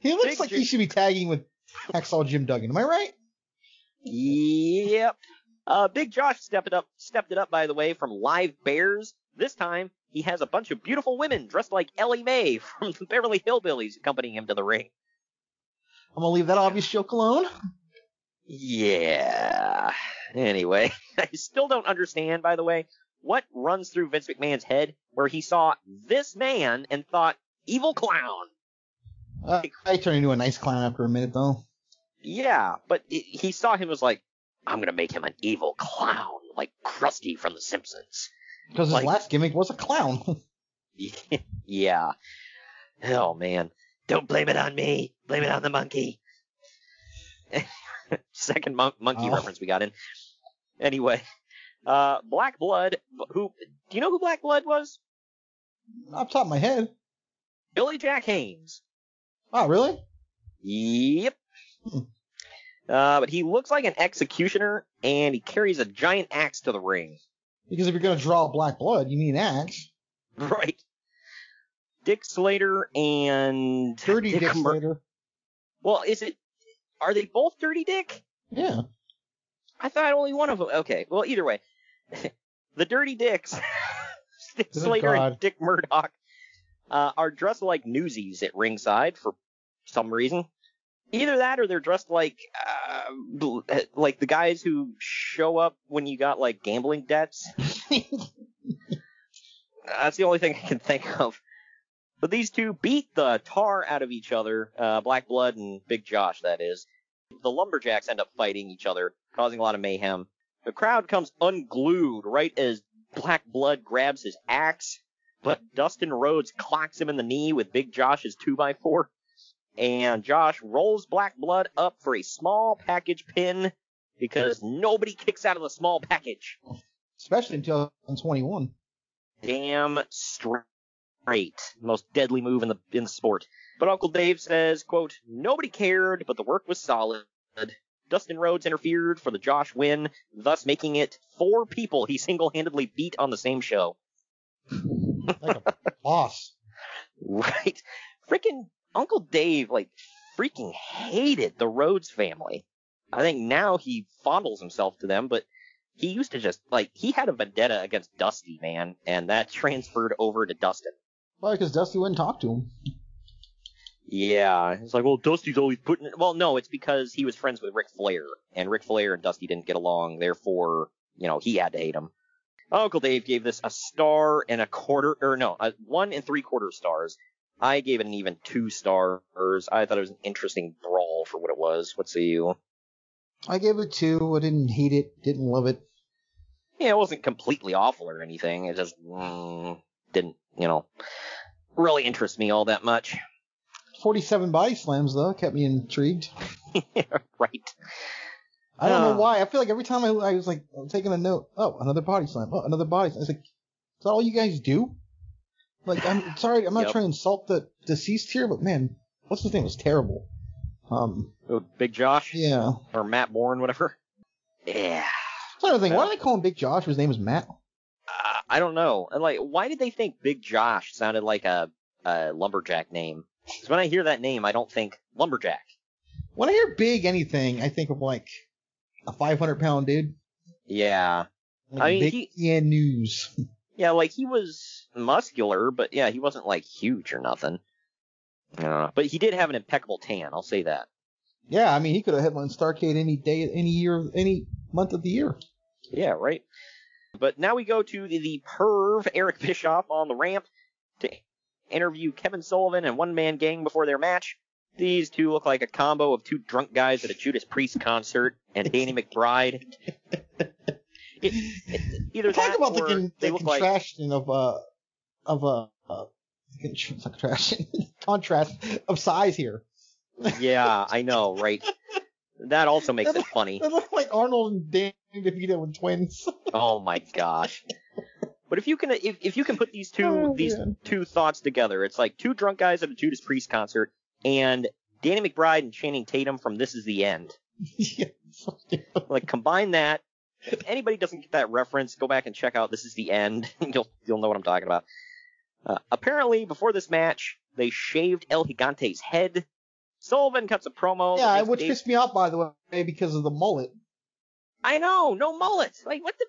He looks Big like Jim. He should be tagging with Hacksaw Jim Duggan. Am I right? Yep. Uh, Big Josh stepped it up, stepped it up, by the way, from Live Bears. This time, he has a bunch of beautiful women dressed like Ellie Mae from the Beverly Hillbillies accompanying him to the ring. I'm going to leave that obvious joke alone. Yeah. Anyway, I still don't understand, by the way, what runs through Vince McMahon's head where he saw this man and thought, evil clown. Uh, I turned into a nice clown after a minute, though. Yeah, but it, he saw him as like, I'm going to make him an evil clown, like Krusty from The Simpsons. Because his like, last gimmick was a clown. Yeah. Oh, man. Don't blame it on me. Blame it on the monkey. Second mon- monkey oh. reference we got in. Anyway, uh, Black Blood. Who do you know who Black Blood was? Off the top of my head, Billy Jack Haynes. Oh, really? Yep. uh, but he looks like an executioner, and he carries a giant axe to the ring. Because if you're gonna draw Black Blood, you need an axe, right? Dick Slater and Dirty Dick, Dick Mur- Slater. Well, is it? Are they both Dirty Dick? Yeah. I thought only one of them. Okay. Well, either way, the Dirty Dicks, Dick oh, Slater God. and Dick Murdoch, uh, are dressed like newsies at ringside for some reason. Either that, or they're dressed like uh, like the guys who show up when you got like gambling debts. That's the only thing I can think of. But these two beat the tar out of each other, uh, Black Blood and Big Josh, that is. The Lumberjacks end up fighting each other, causing a lot of mayhem. The crowd comes unglued right as Black Blood grabs his axe, but Dustin Rhodes clocks him in the knee with Big Josh's two by four, and Josh rolls Black Blood up for a small package pin because nobody kicks out of the small package. Especially until twenty-one. Damn straight. Great, most deadly move in the in the sport. But Uncle Dave says, quote, nobody cared, but the work was solid. Dustin Rhodes interfered for the Josh win, thus making it four people he single-handedly beat on the same show. Like a boss. Right. Freaking Uncle Dave, like, freaking hated the Rhodes family. I think now he fondles himself to them, but he used to just, like, he had a vendetta against Dusty, man, and that transferred over to Dustin. Well, because Dusty wouldn't talk to him. Yeah, it's like, well, Dusty's always putting it... Well, no, it's because he was friends with Ric Flair, and Ric Flair and Dusty didn't get along, therefore, you know, he had to hate him. Uncle Dave gave this a star and a quarter, or no, a one and three quarter stars. I gave it an even two stars. I thought it was an interesting brawl for what it was. What say you? I gave it two. I didn't hate it. Didn't love it. Yeah, it wasn't completely awful or anything. It just mm, didn't, you know, really interest me all that much. forty-seven body slams, though, kept me intrigued. Yeah, right. I don't uh, know why. I feel like every time I, I was like taking a note, oh, another body slam, oh, another body slam. I was like, is that all you guys do? Like, I'm sorry, I'm not yep. trying to insult the deceased here, but man, what's his name? It was terrible. Um, oh, Big Josh? Yeah. Or Matt Bourne, whatever? Yeah. That's another thing. Why do they call him Big Josh? His name is Matt. Uh, I don't know. And like, why did they think Big Josh sounded like a, a lumberjack name? Because when I hear that name, I don't think lumberjack. When I hear big anything, I think of like a five hundred pound dude. Yeah. Like I mean, big he, yeah, news. Yeah, like he was muscular, but yeah, he wasn't like huge or nothing. I don't know. But he did have an impeccable tan, I'll say that. Yeah, I mean, he could have headlined Starrcade any day, any year, any month of the year. Yeah, right. But now we go to the, the perv Eric Bischoff on the ramp to interview Kevin Sullivan and One Man Gang before their match. These two look like a combo of two drunk guys at a Judas Priest concert and Danny McBride. it, it, either Talk that about or the, con- they the look contraction like, of uh, of uh, uh contraction contrast of size here. Yeah, I know, right? That also makes it funny. They look like Arnold and Danny DeVito with twins. Oh my gosh. But if you can, if, if you can put these two, oh, these man. two thoughts together, it's like two drunk guys at a Judas Priest concert and Danny McBride and Channing Tatum from This Is the End. Yes. Like, combine that. If anybody doesn't get that reference, go back and check out This Is the End. You'll, you'll know what I'm talking about. Uh, apparently, before this match, they shaved El Gigante's head. Sullivan cuts a promo. Yeah, which Dave... pissed me off, by the way, because of the mullet. I know, no mullets. Like, what the...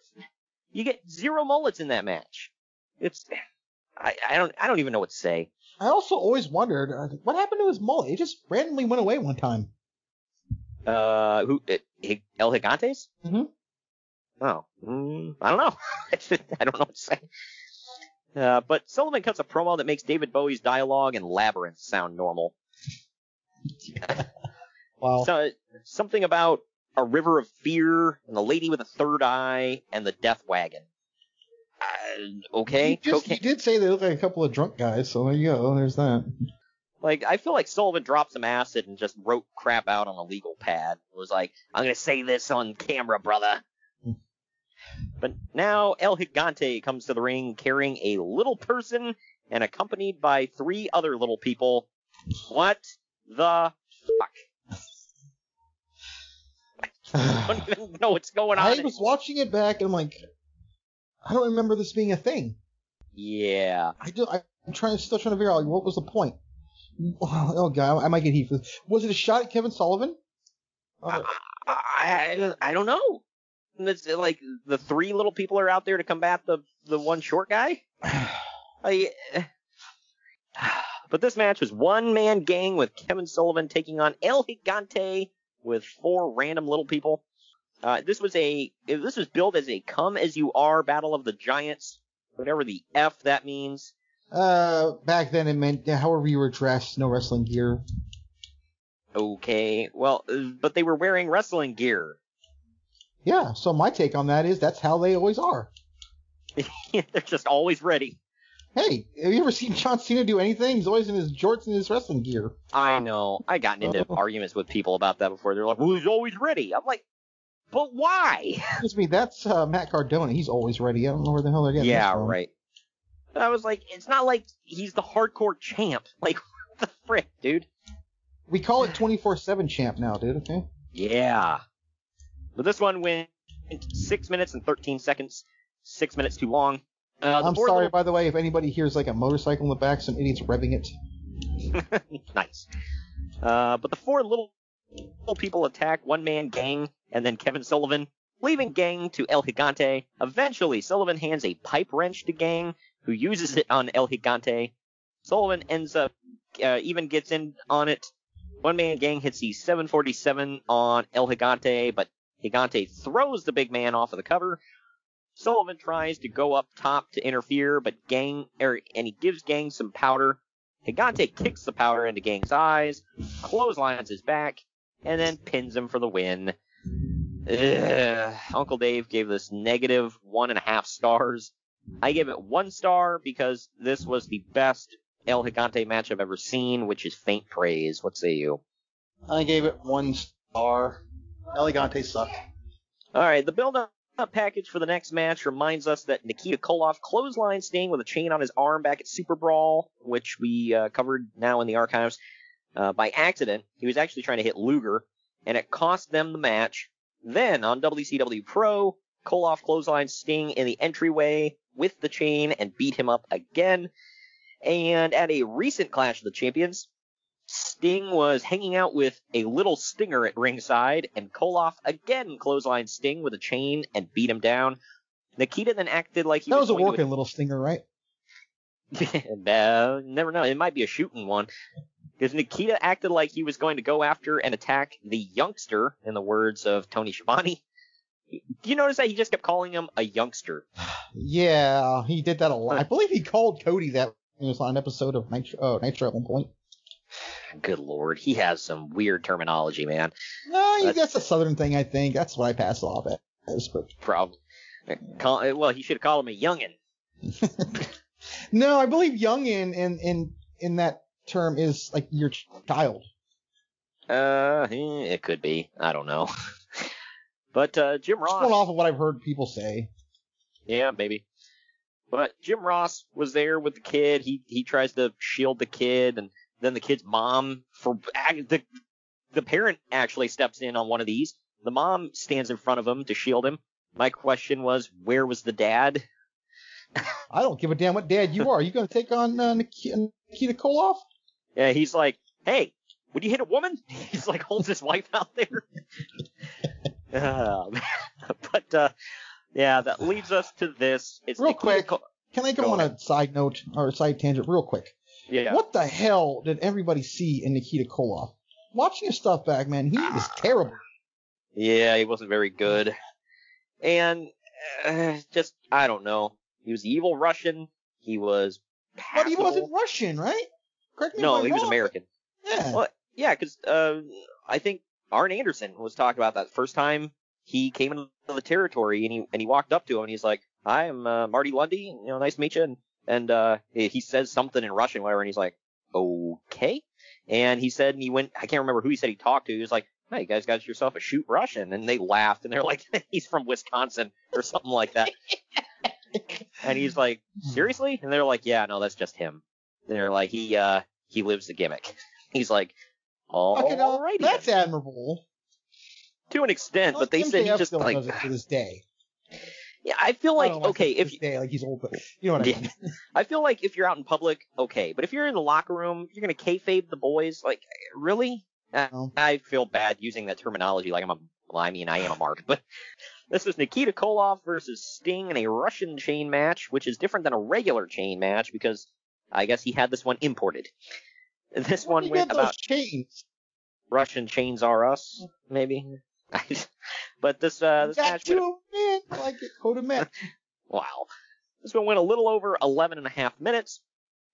You get zero mullets in that match. It's, I, I don't, I don't even know what to say. I also always wondered uh, what happened to his mullet. It just randomly went away one time. Uh, who? It, it, El Gigante's? Mm-hmm. Oh, mm, I don't know. I don't know what to say. Uh, but Sullivan cuts a promo that makes David Bowie's dialogue and Labyrinth sound normal. Yeah. Wow. So something about a river of fear, and the lady with a third eye, and the death wagon. Uh, okay. You, just, you did say they look like a couple of drunk guys, so there you go. There's that. Like, I feel like Sullivan dropped some acid and just wrote crap out on a legal pad. It was like, I'm going to say this on camera, brother. But now El Gigante comes to the ring carrying a little person and accompanied by three other little people. What the fuck? I don't even know what's going on. I was watching it back, and I'm like, I don't remember this being a thing. Yeah. I do, I, I'm trying, still trying to figure out, like, what was the point? Oh, God, I might get heat for this. Was it a shot at Kevin Sullivan? Uh, I, I, I don't know. It's like, the three little people are out there to combat the, the one short guy? I, but this match was one-man gang with Kevin Sullivan taking on El Gigante with four random little people. Uh, this was a, this was billed as a come as you are battle of the giants, whatever the F that means. Uh, back then it meant however you were dressed, no wrestling gear. Okay, well, but they were wearing wrestling gear. Yeah, so my take on that is that's how they always are. They're just always ready. Hey, have you ever seen John Cena do anything? He's always in his jorts and his wrestling gear. I know. I gotten into arguments with people about that before. They're like, well, he's always ready. I'm like, but why? Excuse me, that's uh, Matt Cardona. He's always ready. I don't know where the hell they're getting yeah, this from. Yeah, right. But I was like, it's not like he's the hardcore champ. Like, what the frick, dude? We call it twenty-four seven champ now, dude, okay? Yeah. But this one went six minutes and thirteen seconds. Six minutes too long. Uh, I'm sorry, little... by the way, if anybody hears like a motorcycle in the back, some idiot's revving it. Nice. Uh, but the four little people attack one-man Gang and then Kevin Sullivan, leaving Gang to El Gigante. Eventually, Sullivan hands a pipe wrench to Gang, who uses it on El Gigante. Sullivan ends up, uh, even gets in on it. One-man Gang hits the seven forty-seven on El Gigante, but Gigante throws the big man off of the cover. Sullivan tries to go up top to interfere, but Gang, er, and he gives Gang some powder. Gigante kicks the powder into Gang's eyes, clotheslines his back, and then pins him for the win. Ugh. Uncle Dave gave this negative one and a half stars. I gave it one star because this was the best El Gigante match I've ever seen, which is faint praise. What say you? I gave it one star. El Gigante sucked. All right, the build-up package for the next match reminds us that Nikita Koloff clotheslined Sting with a chain on his arm back at Super Brawl, which we uh, covered now in the archives. Uh, by accident, he was actually trying to hit Luger, and it cost them the match. Then, on W C W Pro, Koloff clotheslined Sting in the entryway with the chain and beat him up again. And at a recent Clash of the Champions, Sting was hanging out with a little Stinger at ringside, and Koloff again clotheslined Sting with a chain and beat him down. Nikita then acted like he that was... That was a working to... little Stinger, right? uh, never know. It might be a shooting one. Because Nikita acted like he was going to go after and attack the youngster, in the words of Tony Schiavone. Do you notice that he just kept calling him a youngster? Yeah, he did that a lot. I believe he called Cody that in his on an episode of Nitro, oh, Nitro at one point. Good lord, he has some weird terminology, man. No, he, that's a southern thing, I think. That's what I passed off as. Probably. Well, he should have called him a youngin'. No, I believe youngin' in, in, in that term is like your child. Uh, it could be. I don't know. But uh, Jim Ross. Just going off of what I've heard people say. Yeah, maybe. But Jim Ross was there with the kid. He he tries to shield the kid, and then the kid's mom for the the parent actually steps in on one of these. The mom stands in front of him to shield him. My question was, where was the dad? I don't give a damn what dad you are. Are you gonna take on uh, Nikita Koloff? Yeah, he's like, hey, would you hit a woman? He's like, holds his wife out there. uh, but uh, yeah, that leads us to this. It's real Nikita quick. Ko- Can I go, go on ahead. a side note or a side tangent real quick? Yeah. What the hell did everybody see in Nikita Koloff? Watching his stuff back, man, he is terrible. Yeah, he wasn't very good, and uh, just I don't know. He was the evil Russian. He was. Passable. But he wasn't Russian, right? Correct me if I'm wrong. No, he was American. Yeah. Well, yeah, because uh, I think Arn Anderson was talking about that first time he came into the territory, and he and he walked up to him, and he's like, "Hi, I'm uh, Marty Lundy. You know, nice to meet you." And and uh, he says something in Russian, whatever, and he's like, "Okay." And he said, and he went. I can't remember who he said he talked to. He was like, "Hey, you guys got yourself a shoot Russian," and they laughed, and they're like, "He's from Wisconsin or something like that." And he's like, seriously? And they're like, yeah, no, that's just him. And they're like, he uh, he lives the gimmick. He's like, all okay, no, right. That's admirable. To an extent, but they said he just like. Knows it to this day. Yeah, I feel like, I know, okay, if. You, day, like he's old, but you know what I mean. Yeah, I feel like if you're out in public, okay. But if you're in the locker room, you're going to kayfabe the boys. Like, really? No. I, I feel bad using that terminology. Like, I'm a. Well, I mean, I am a mark, but. This was Nikita Koloff versus Sting in a Russian chain match, which is different than a regular chain match because I guess he had this one imported. This Where one went about chains? Russian chains are us, maybe. But this uh, this match went a... like it, wow, this one went a little over eleven and a half minutes.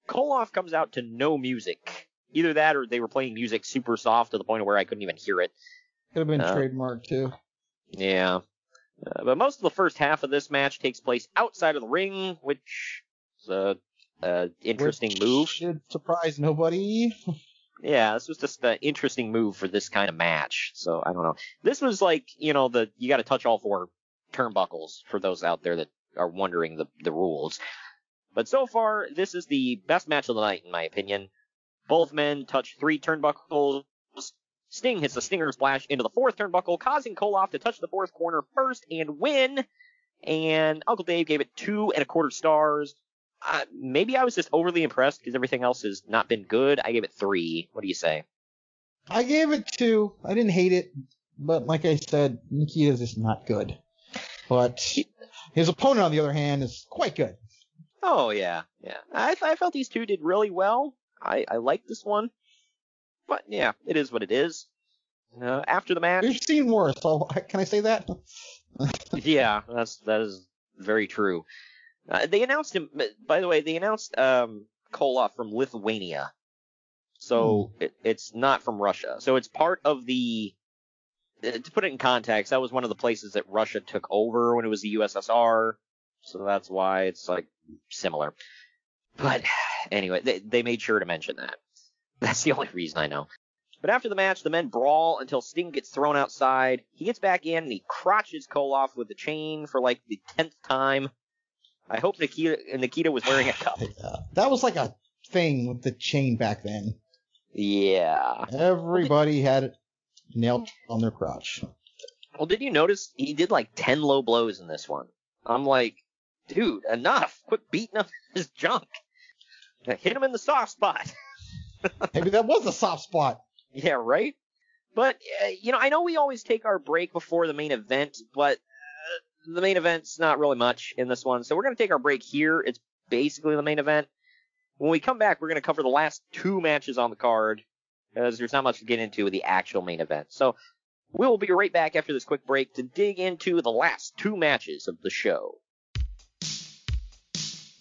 Koloff comes out to no music, either that or they were playing music super soft to the point where I couldn't even hear it. Could have been uh, trademarked too. Yeah. Uh, but most of the first half of this match takes place outside of the ring, which is a, a interesting which move. Should surprise nobody. Yeah, this was just an interesting move for this kind of match. So I don't know. This was like, you know, the you got to touch all four turnbuckles for those out there that are wondering the the rules. But so far, this is the best match of the night in my opinion. Both men touch three turnbuckles. Sting hits the Stinger Splash into the fourth turnbuckle, causing Koloff to touch the fourth corner first and win. And Uncle Dave gave it two and a quarter stars. Uh, maybe I was just overly impressed because everything else has not been good. I gave it three. What do you say? I gave it two. I didn't hate it, but like I said, Nikita's is not good. But his opponent, on the other hand, is quite good. Oh, yeah. Yeah. I I felt these two did really well. I, I like this one. But, yeah, it is what it is. Uh, after the match... You've seen worse. So can I say that? Yeah, that's that is very true. Uh, they announced him... By the way, they announced um, Koloff from Lithuania. So mm. it, it's not from Russia. So it's part of the... To put it in context, that was one of the places that Russia took over when it was the U S S R. So that's why it's, like, similar. But anyway, they, they made sure to mention that. That's the only reason I know. But after the match, the men brawl until Sting gets thrown outside. He gets back in, and he crotches Koloff with the chain for, like, the tenth time. I hope Nikita Nikita was wearing a cup. That was, like, a thing with the chain back then. Yeah. Everybody had it nailed on their crotch. Well, did you notice he did, like, ten low blows in this one? I'm like, dude, enough. Quit beating up his junk. Hit him in the soft spot. Maybe that was the soft spot. Yeah, right? But, uh, you know, I know we always take our break before the main event, but uh, the main event's not really much in this one. So we're going to take our break here. It's basically the main event. When we come back, we're going to cover the last two matches on the card, because there's not much to get into with the actual main event. So we will be right back after this quick break to dig into the last two matches of the show.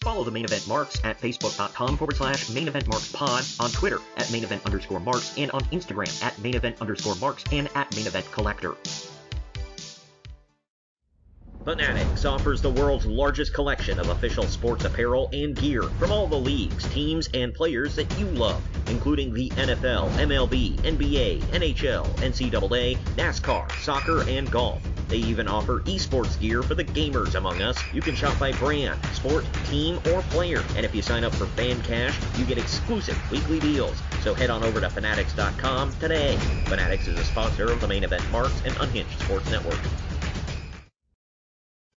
Follow the Main Event Marks at facebook.com forward slash Main Event Marks Pod, on Twitter at Main Event underscore Marks, and on Instagram at Main Event underscore Marks and at Main Event Collector. Fanatics offers the world's largest collection of official sports apparel and gear from all the leagues, teams, and players that you love, including the N F L, M L B, N B A, N H L, N C double A, NASCAR, soccer, and golf. They even offer esports gear for the gamers among us. You can shop by brand, sport, team, or player. And if you sign up for Fan Cash, you get exclusive weekly deals. So head on over to Fanatics dot com today. Fanatics is a sponsor of the Main Event Marks and Unhinged Sports Network.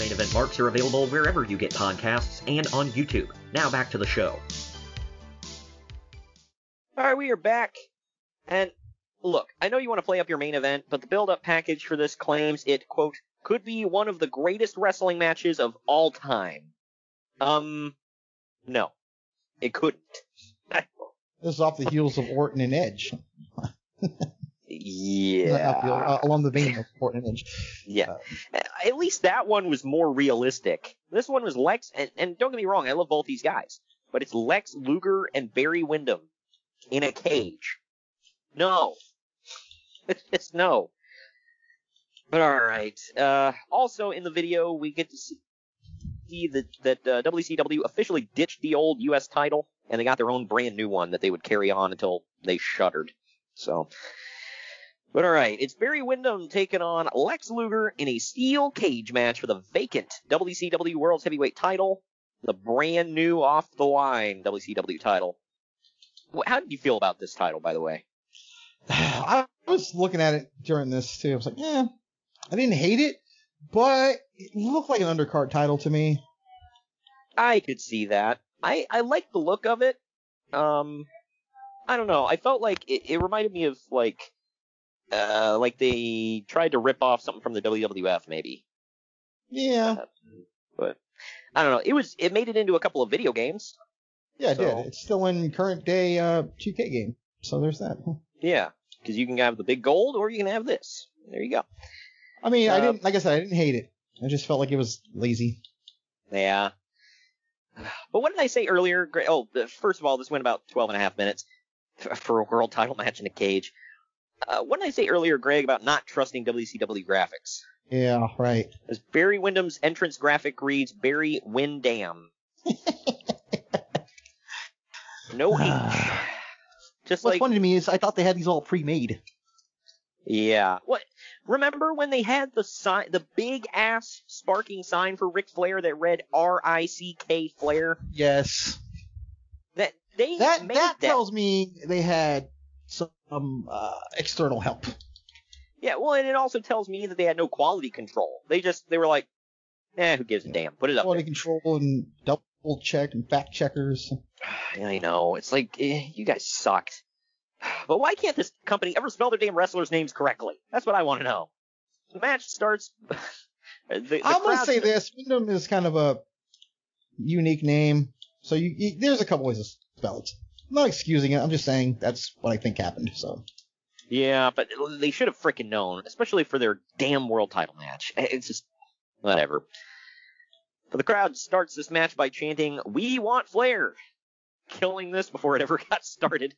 Main Event Marks are available wherever you get podcasts and on YouTube. Now back to the show. All right, we are back. And look, I know you want to play up your main event, but the build-up package for this claims it, quote, could be one of the greatest wrestling matches of all time. Um, no. It couldn't. This is off the heels of Orton and Edge. Yeah. The, uh, along the vein of Orton and Edge. Yeah. Uh, At least that one was more realistic. This one was Lex, and, and don't get me wrong, I love both these guys, but it's Lex Luger and Barry Windham in a cage. No. It's just no. But alright. Uh, also in the video, we get to see that, that uh, W C W officially ditched the old U S title, and they got their own brand new one that they would carry on until they shuttered. So... But all right, it's Barry Windham taking on Lex Luger in a steel cage match for the vacant W C W World's Heavyweight title, the brand new off-the-line W C W title. How did you feel about this title, by the way? I was looking at it during this, too. I was like, eh, I didn't hate it, but it looked like an undercard title to me. I could see that. I, I liked the look of it. Um, I don't know. I felt like it, it reminded me of, like... Uh, like they tried to rip off something from the W W F, maybe. Yeah. Uh, but I don't know. It was. It made it into a couple of video games. Yeah, so, it did. It's still in current day uh, two K game. So there's that. Yeah, because you can have the big gold or you can have this. There you go. I mean, uh, I didn't, like I said, I didn't hate it. I just felt like it was lazy. Yeah. But what did I say earlier? Oh, first of all, this went about twelve and a half minutes for a world title match in a cage. Uh, what did I say earlier, Greg, about not trusting W C W graphics? Yeah, right. As Barry Windham's entrance graphic reads, Barry Windham. No H. Just What's like, funny to me is I thought they had these all pre-made. Yeah. What? Remember when they had the sign, the big ass sparking sign for Ric Flair that read R I C K Flair? Yes. That they that made that, that tells me they had some uh, external help. Yeah. Well, and it also tells me that they had no quality control. They just they were like, eh, who gives a damn? Put it up. Quality there. Control and double check and fact checkers. I know. It's like eh, you guys sucked. But why can't this company ever spell their damn wrestlers' names correctly? That's what I want to know. The match starts... the, the I'm going to say this. Windham is kind of a unique name. So you, you, there's a couple ways to spell it. I'm not excusing it. I'm just saying that's what I think happened. So. Yeah, but they should have freaking known, especially for their damn world title match. It's just... whatever. But the crowd starts this match by chanting, "We want Flair!" Killing this before it ever got started.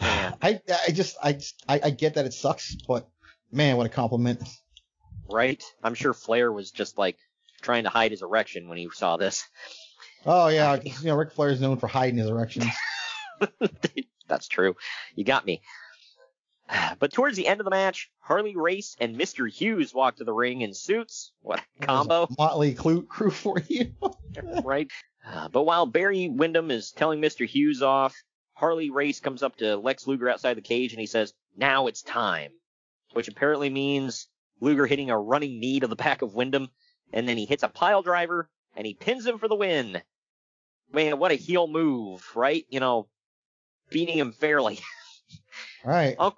Man. I I just I I get that it sucks, but man, what a compliment! Right? I'm sure Flair was just like trying to hide his erection when he saw this. Oh yeah, uh, you know Ric Flair is known for hiding his erections. That's true. You got me. But towards the end of the match, Harley Race and Mister Hughes walk to the ring in suits. What a combo! A motley crew crew for you, right? Uh, but while Barry Windham is telling Mister Hughes off, Harley Race comes up to Lex Luger outside the cage, and he says, "Now it's time," which apparently means Luger hitting a running knee to the back of Windham, and then he hits a pile driver, and he pins him for the win. Man, what a heel move, right? You know, beating him fairly. Right. Un-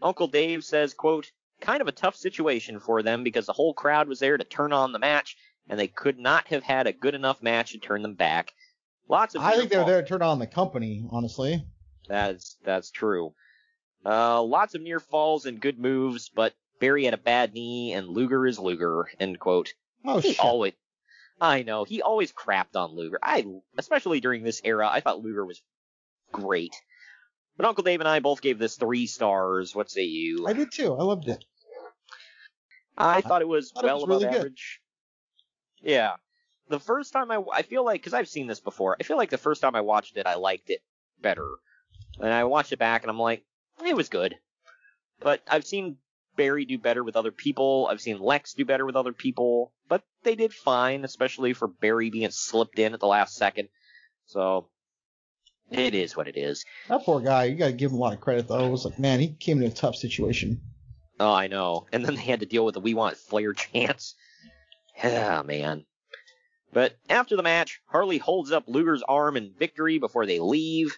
Uncle Dave says, quote, "Kind of a tough situation for them because the whole crowd was there to turn on the match, and they could not have had a good enough match to turn them back. Lots of I think they were there to turn on the company, honestly. That's that's true. Uh, lots of near falls and good moves, but Barry had a bad knee, and Luger is Luger." End quote. Oh he shit! Always, I know he always crapped on Luger. I especially during this era, I thought Luger was great. But Uncle Dave and I both gave this three stars. What say you? I did too. I loved it. I, I thought it was thought well it was above really average. Good. Yeah. The first time I, I feel like, because I've seen this before, I feel like the first time I watched it, I liked it better. And I watched it back, and I'm like, it was good. But I've seen Barry do better with other people. I've seen Lex do better with other people. But they did fine, especially for Barry being slipped in at the last second. So, it is what it is. That poor guy, you got to give him a lot of credit, though. It was like, man, he came in a tough situation. Oh, I know. And then they had to deal with the "We Want Flair" chants. Yeah, man. But after the match, Harley holds up Luger's arm in victory before they leave.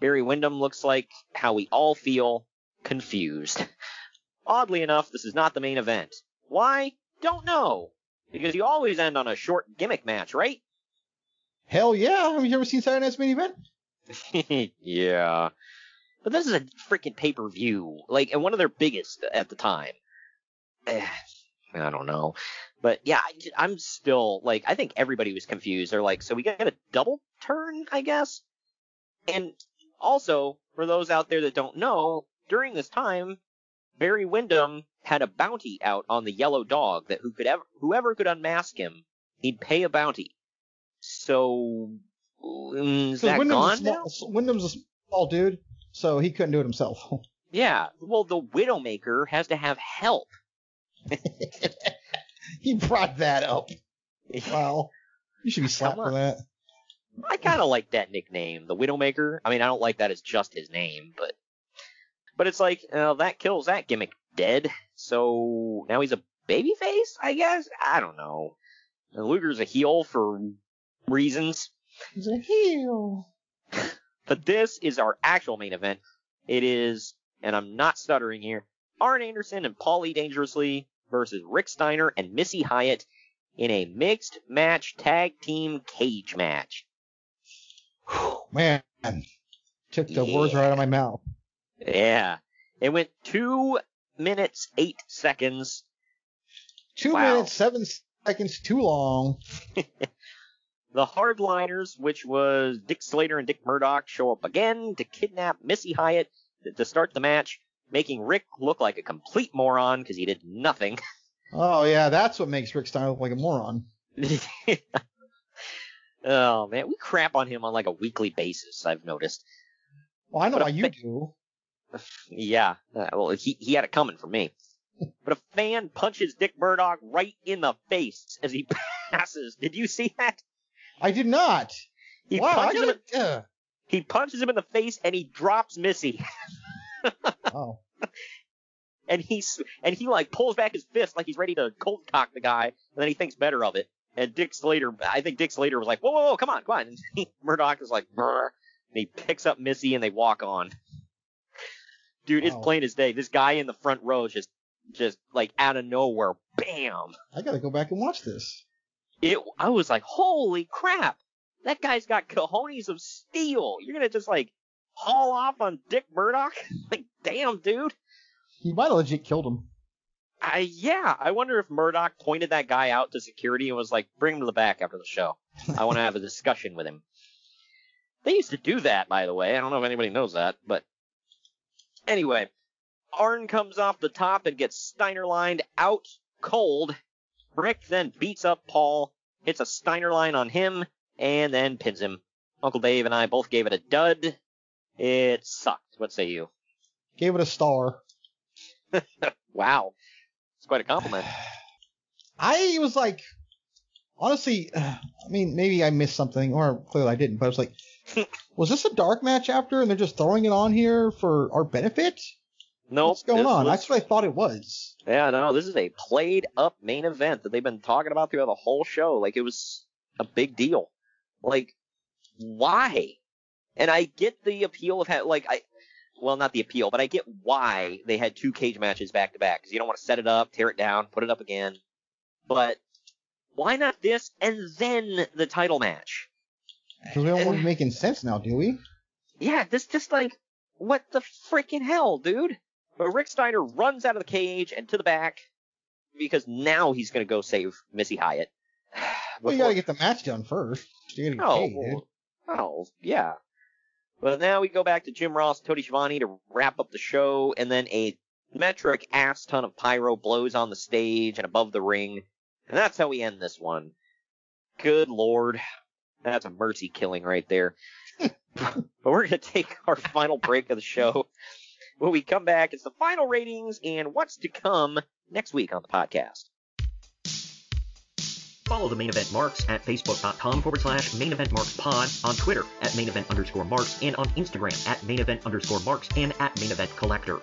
Barry Windham looks like how we all feel, confused. Oddly enough, this is not the main event. Why? Don't know. Because you always end on a short gimmick match, right? Hell yeah. Have you ever seen Saturday Night's Main Event? Yeah. But this is a freaking pay-per-view. Like, and one of their biggest at the time. I don't know. But yeah, I, I'm still, like, I think everybody was confused. They're like, so we got a double turn, I guess? And also, for those out there that don't know, during this time, Barry Windham had a bounty out on the Yellow Dog that who could ever, whoever could unmask him, he'd pay a bounty. So, is that Wyndham's gone now? Wyndham's a small dude, so he couldn't do it himself. Yeah, well, the Widowmaker has to have help. He brought that up. Wow. You should be slapped for that. I kind of like that nickname, the Widowmaker. I mean, I don't like that it's just his name, but but it's like, uh, that kills that gimmick dead. So now he's a babyface, I guess? I don't know. And Luger's a heel for reasons. He's a heel. But this is our actual main event. It is, and I'm not stuttering here, Arn Anderson and Paulie Dangerously versus Rick Steiner and Missy Hyatt in a mixed match tag team cage match. Man, took the yeah. words right out of my mouth. Yeah. It went two minutes, eight seconds. Two wow. minutes, seven seconds too long. The Hardliners, which was Dick Slater and Dick Murdoch, show up again to kidnap Missy Hyatt to start the match, making Rick look like a complete moron because he did nothing. Oh, yeah, that's what makes Rick Steiner look like a moron. Oh, man, we crap on him on like a weekly basis, I've noticed. Well, I know but why fa- you do. Yeah, uh, well, he, he had it coming for me. But a fan punches Dick Murdoch right in the face as he passes. Did you see that? I did not. He, wow, punches I gotta, him in, uh. he punches him in the face and he drops Missy. Oh. And he and he like pulls back his fist like he's ready to cold cock the guy, and then he thinks better of it. And Dick Slater, I think Dick Slater was like, whoa, whoa, whoa, come on, come on. And Murdoch is like, brr, and he picks up Missy and they walk on. Dude, wow. It's plain as day. This guy in the front row is just, just like out of nowhere, bam. I gotta go back and watch this. It, I was like, holy crap, that guy's got cojones of steel. You're gonna just like haul off on Dick Murdoch? Like, damn, dude. He might have legit killed him. I, yeah, I wonder if Murdoch pointed that guy out to security and was like, bring him to the back after the show. I want to have a discussion with him. They used to do that, by the way. I don't know if anybody knows that, but anyway, Arn comes off the top and gets Steinerlined out cold. Rick then beats up Paul, hits a Steinerline on him, and then pins him. Uncle Dave and I both gave it a dud. It sucked. What say you? Gave it a star. Wow. It's quite a compliment. I was like, honestly, I mean, maybe I missed something, or clearly I didn't, but I was like, was this a dark match after, and they're just throwing it on here for our benefit? No, nope, what's going on? Was, that's what I thought it was. Yeah, no, this is a played-up main event that they've been talking about throughout the whole show. Like, it was a big deal. Like, why? And I get the appeal of how, like, I... Well, not the appeal, but I get why they had two cage matches back-to-back, because you don't want to set it up, tear it down, put it up again. But why not this and then the title match? Because we don't want to be making sense now, do we? Yeah, this just like, what the freaking hell, dude? But Rick Steiner runs out of the cage and to the back, because now he's going to go save Missy Hyatt. Well, you got to get the match done first. You gotta get paid, dude. Oh, yeah. Well, now we go back to Jim Ross, Tony Schiavone to wrap up the show, and then a metric ass ton of pyro blows on the stage and above the ring, and that's how we end this one. Good Lord. That's a mercy killing right there. But we're going to take our final break of the show. When we come back, it's the final ratings and what's to come next week on the podcast. Follow the Main Event Marks at facebook.com forward slash Main Event Marks Pod, on Twitter at Main Event underscore Marks, and on Instagram at Main Event underscore Marks and at Main Event Collector.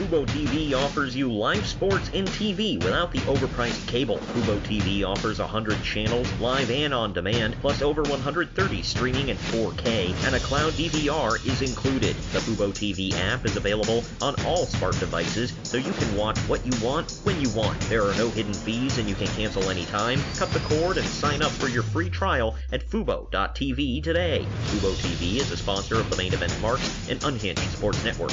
FuboTV offers you live sports and T V without the overpriced cable. FuboTV offers one hundred channels, live and on demand, plus over one hundred thirty streaming in four K, and a cloud D V R is included. The FuboTV app is available on all smart devices, so you can watch what you want, when you want. There are no hidden fees, and you can cancel anytime. Cut the cord and sign up for your free trial at Fubo dot T V today. FuboTV is a sponsor of the Main Event Marks and Unhinged Sports Network.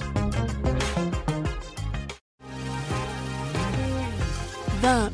The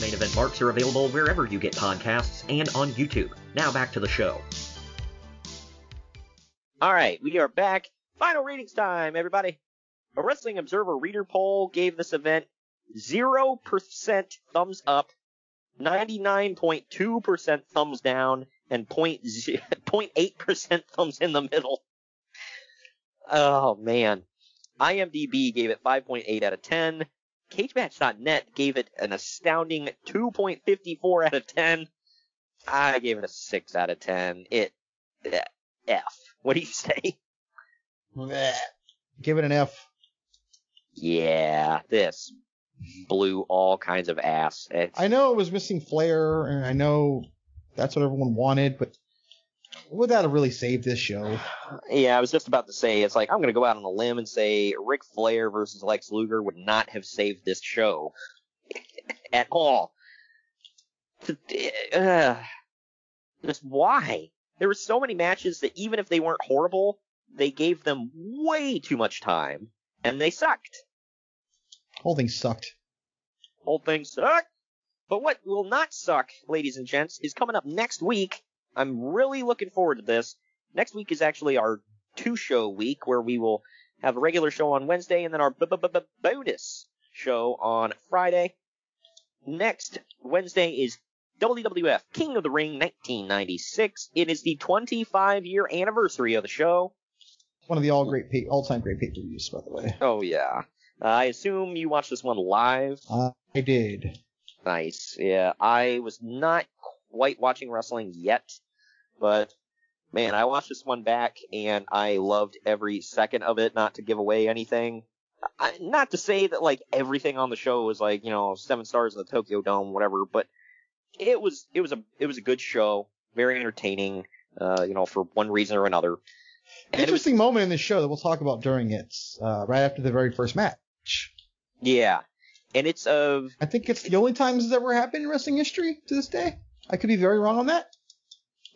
Main Event Marks are available wherever you get podcasts and on YouTube. Now back to the show. All right, we are back. Final ratings time, everybody. A Wrestling Observer reader poll gave this event zero percent thumbs up, ninety-nine point two percent thumbs down, and zero point eight percent thumbs in the middle. Oh, man. IMDb gave it five point eight out of ten. Cagematch dot net gave it an astounding two point five four out of ten. I gave it a six out of ten. It, uh, F. What do you say? Blech. Give it an F. Yeah, this blew all kinds of ass. It's, I know it was missing Flair, and I know that's what everyone wanted, but would that have really saved this show? Yeah, I was just about to say, it's like, I'm going to go out on a limb and say Ric Flair versus Lex Luger would not have saved this show at all. Uh, just why? There were so many matches that even if they weren't horrible, they gave them way too much time, and they sucked. Whole thing sucked. Whole thing sucked. But what will not suck, ladies and gents, is coming up next week. I'm really looking forward to this. Next week is actually our two-show week, where we will have a regular show on Wednesday and then our bonus show on Friday. Next Wednesday is W W F King of the Ring nineteen ninety-six. It is the twenty-five year anniversary of the show. One of the all great, pay- all-time great pay-per-views, by the way. Oh, yeah. Uh, I assume you watched this one live. Uh, I did. Nice. Yeah, I was not quite watching wrestling yet, but, man, I watched this one back, and I loved every second of it, not to give away anything. I, not to say that, like, everything on the show was, like, you know, seven stars in the Tokyo Dome, whatever, but it was it was a, it was a good show, very entertaining, uh, you know, for one reason or another. An interesting was, moment in this show that we'll talk about during it, uh, right after the very first match. Yeah, and it's of... Uh, I think it's the only time this has ever happened in wrestling history to this day. I could be very wrong on that.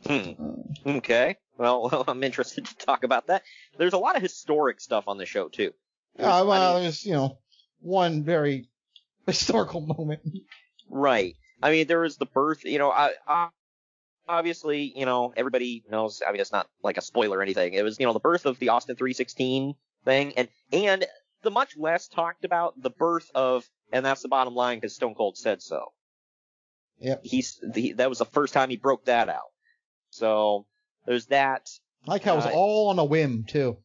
Hmm. Okay, well, I'm interested to talk about that. There's a lot of historic stuff on the show, too. Uh, well, I mean, there's, you know, one very historical moment. Right. I mean, there was the birth, you know, I... I Obviously, you know, everybody knows, I mean, it's not like a spoiler or anything. It was, you know, the birth of the Austin three sixteen thing, and and the much less talked about the birth of, and that's the bottom line, because Stone Cold said so. Yep. He's, the, that was the first time he broke that out. So, there's that. I like how uh, it was all on a whim, too.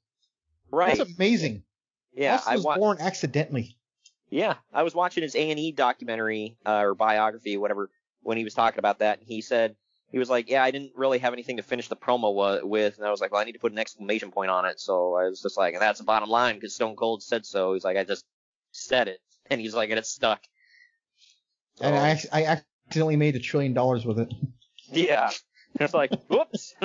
Right. That's amazing. Yeah. Austin was wa- born accidentally. Yeah. I was watching his A and E documentary, uh, or biography, whatever, when he was talking about that, and he said, He was like, yeah, I didn't really have anything to finish the promo with. And I was like, well, I need to put an exclamation point on it. So I was just like, and that's the bottom line, because Stone Cold said so. He's like, I just said it. And he's like, and it stuck. So, and I, I accidentally made a trillion dollars with it. Yeah. It's like, whoops.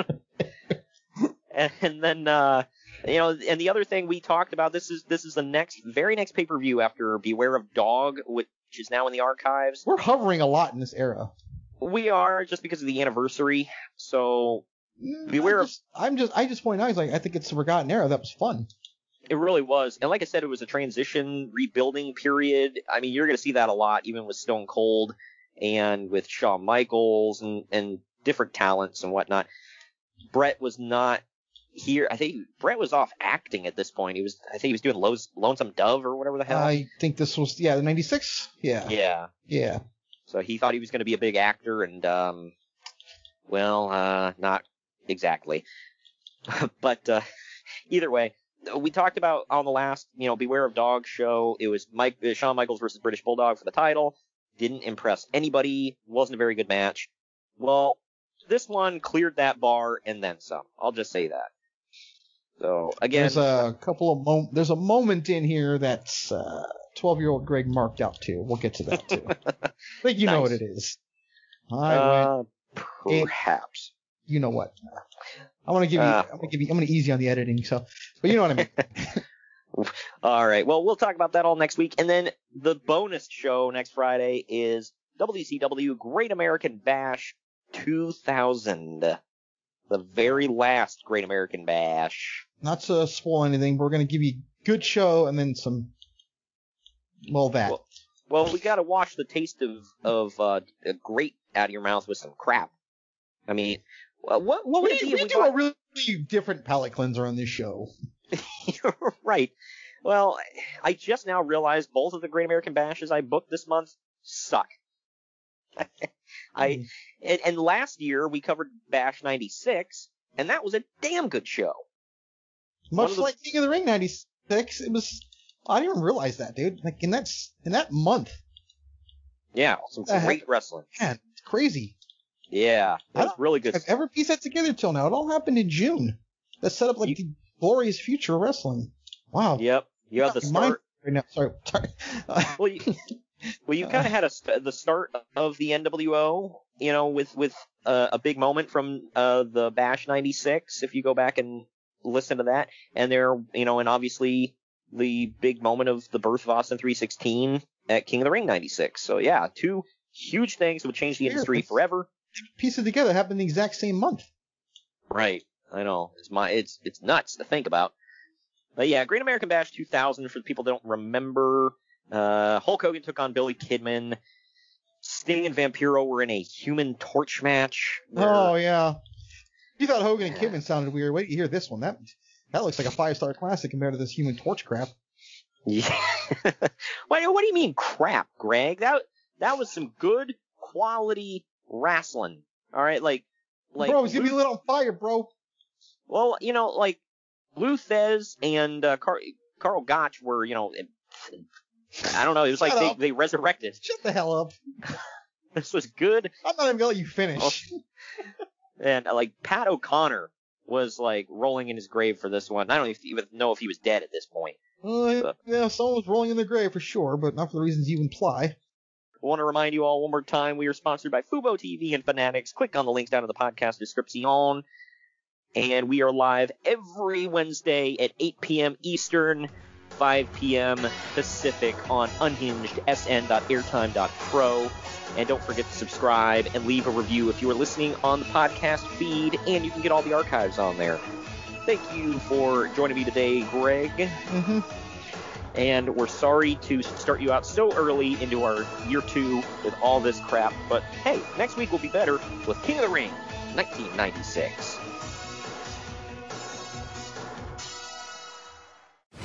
and, and then, uh, you know, and the other thing we talked about, this is this is the next, very next pay-per-view after Beware of Dog, which is now in the archives. We're hovering a lot in this era. We are, just because of the anniversary. So beware of. I'm just, I just point out, like, I think it's a forgotten era. That was fun. It really was, and like I said, it was a transition, rebuilding period. I mean, you're going to see that a lot, even with Stone Cold and with Shawn Michaels and and different talents and whatnot. Brett was not here. I think Brett was off acting at this point. He was, I think, he was doing Lo's, Lonesome Dove or whatever the hell. I think this was, yeah, the ninety-six. Yeah. Yeah. Yeah. So he thought he was going to be a big actor, and, um, well, uh, not exactly. But uh, either way, we talked about on the last, you know, Beware of Dog show, it was Mike, uh, Shawn Michaels versus British Bulldog for the title. Didn't impress anybody. Wasn't a very good match. Well, this one cleared that bar and then some. I'll just say that. So, again. There's a couple of mom- There's a moment in here that's... Uh... twelve-year-old Greg marked out too. We'll get to that too. I think you nice. know what it is. I uh, went perhaps. It, you know what? I want to give you. Uh, I'm going to give you. I'm going to easy on the editing. So, but you know what I mean. All right. Well, we'll talk about that all next week, and then the bonus show next Friday is W C W Great American Bash two thousand, the very last Great American Bash. Not to spoil anything, but we're going to give you a good show and then some. Well, that. Well, Well, we got to wash the taste of of uh, a grape out of your mouth with some crap. I mean, what what would we, it be? We if do we got... a really different palate cleanser on this show. You're right. Well, I just now realized both of the Great American Bashes I booked this month suck. I and, and last year we covered Bash ninety-six, and that was a damn good show. Much like the... King of the Ring ninety-six, it was. I didn't even realize that, dude. Like in that in that month. Yeah, some great wrestling. Man, it's crazy. Yeah, that's really good. I've ever pieced that together till now. It all happened in June. That set up like you... the glorious future of wrestling. Wow. Yep. You have the start. Right now. Sorry. Sorry. Well, you, well, you kind of had a st- the start of the N W O, you know, with with uh, a big moment from uh, the Bash ninety-six. If you go back and listen to that, and there, you know, and obviously the big moment of the birth of Austin three sixteen at King of the Ring ninety-six. So yeah, two huge things that would change the industry forever. Piece it together happened the exact same month. Right. I know. It's my. It's it's nuts to think about. But yeah, Great American Bash two thousand, for the people that don't remember, uh, Hulk Hogan took on Billy Kidman. Sting and Vampiro were in a human torch match. Where... Oh, yeah. You thought Hogan and Kidman sounded weird. Wait, you hear this one. That that looks like a five-star classic compared to this human torch crap. Yeah. Wait, what do you mean crap, Greg? That that was some good quality wrestling. All right, like... like bro, he's going to be lit on fire, bro. Well, you know, like... Luthez and uh, Car- Carl Gotch were, you know, I don't know. It was like they, they resurrected. Shut the hell up. This was good. I'm not even going to let you finish. And uh, like Pat O'Connor was like rolling in his grave for this one. I don't even know if he was dead at this point. Uh, so. Yeah, someone was rolling in their grave for sure, but not for the reasons you imply. I want to remind you all one more time, we are sponsored by FuboTV and Fanatics. Click on the links down in the podcast description. And we are live every Wednesday at eight p.m. Eastern, five p.m. Pacific on unhinged s n dot airtime dot pro. And don't forget to subscribe and leave a review if you are listening on the podcast feed, and you can get all the archives on there. Thank you for joining me today, Greg. Mm-hmm. And we're sorry to start you out so early into our year two with all this crap, but hey, next week will be better with King of the Ring nineteen ninety-six.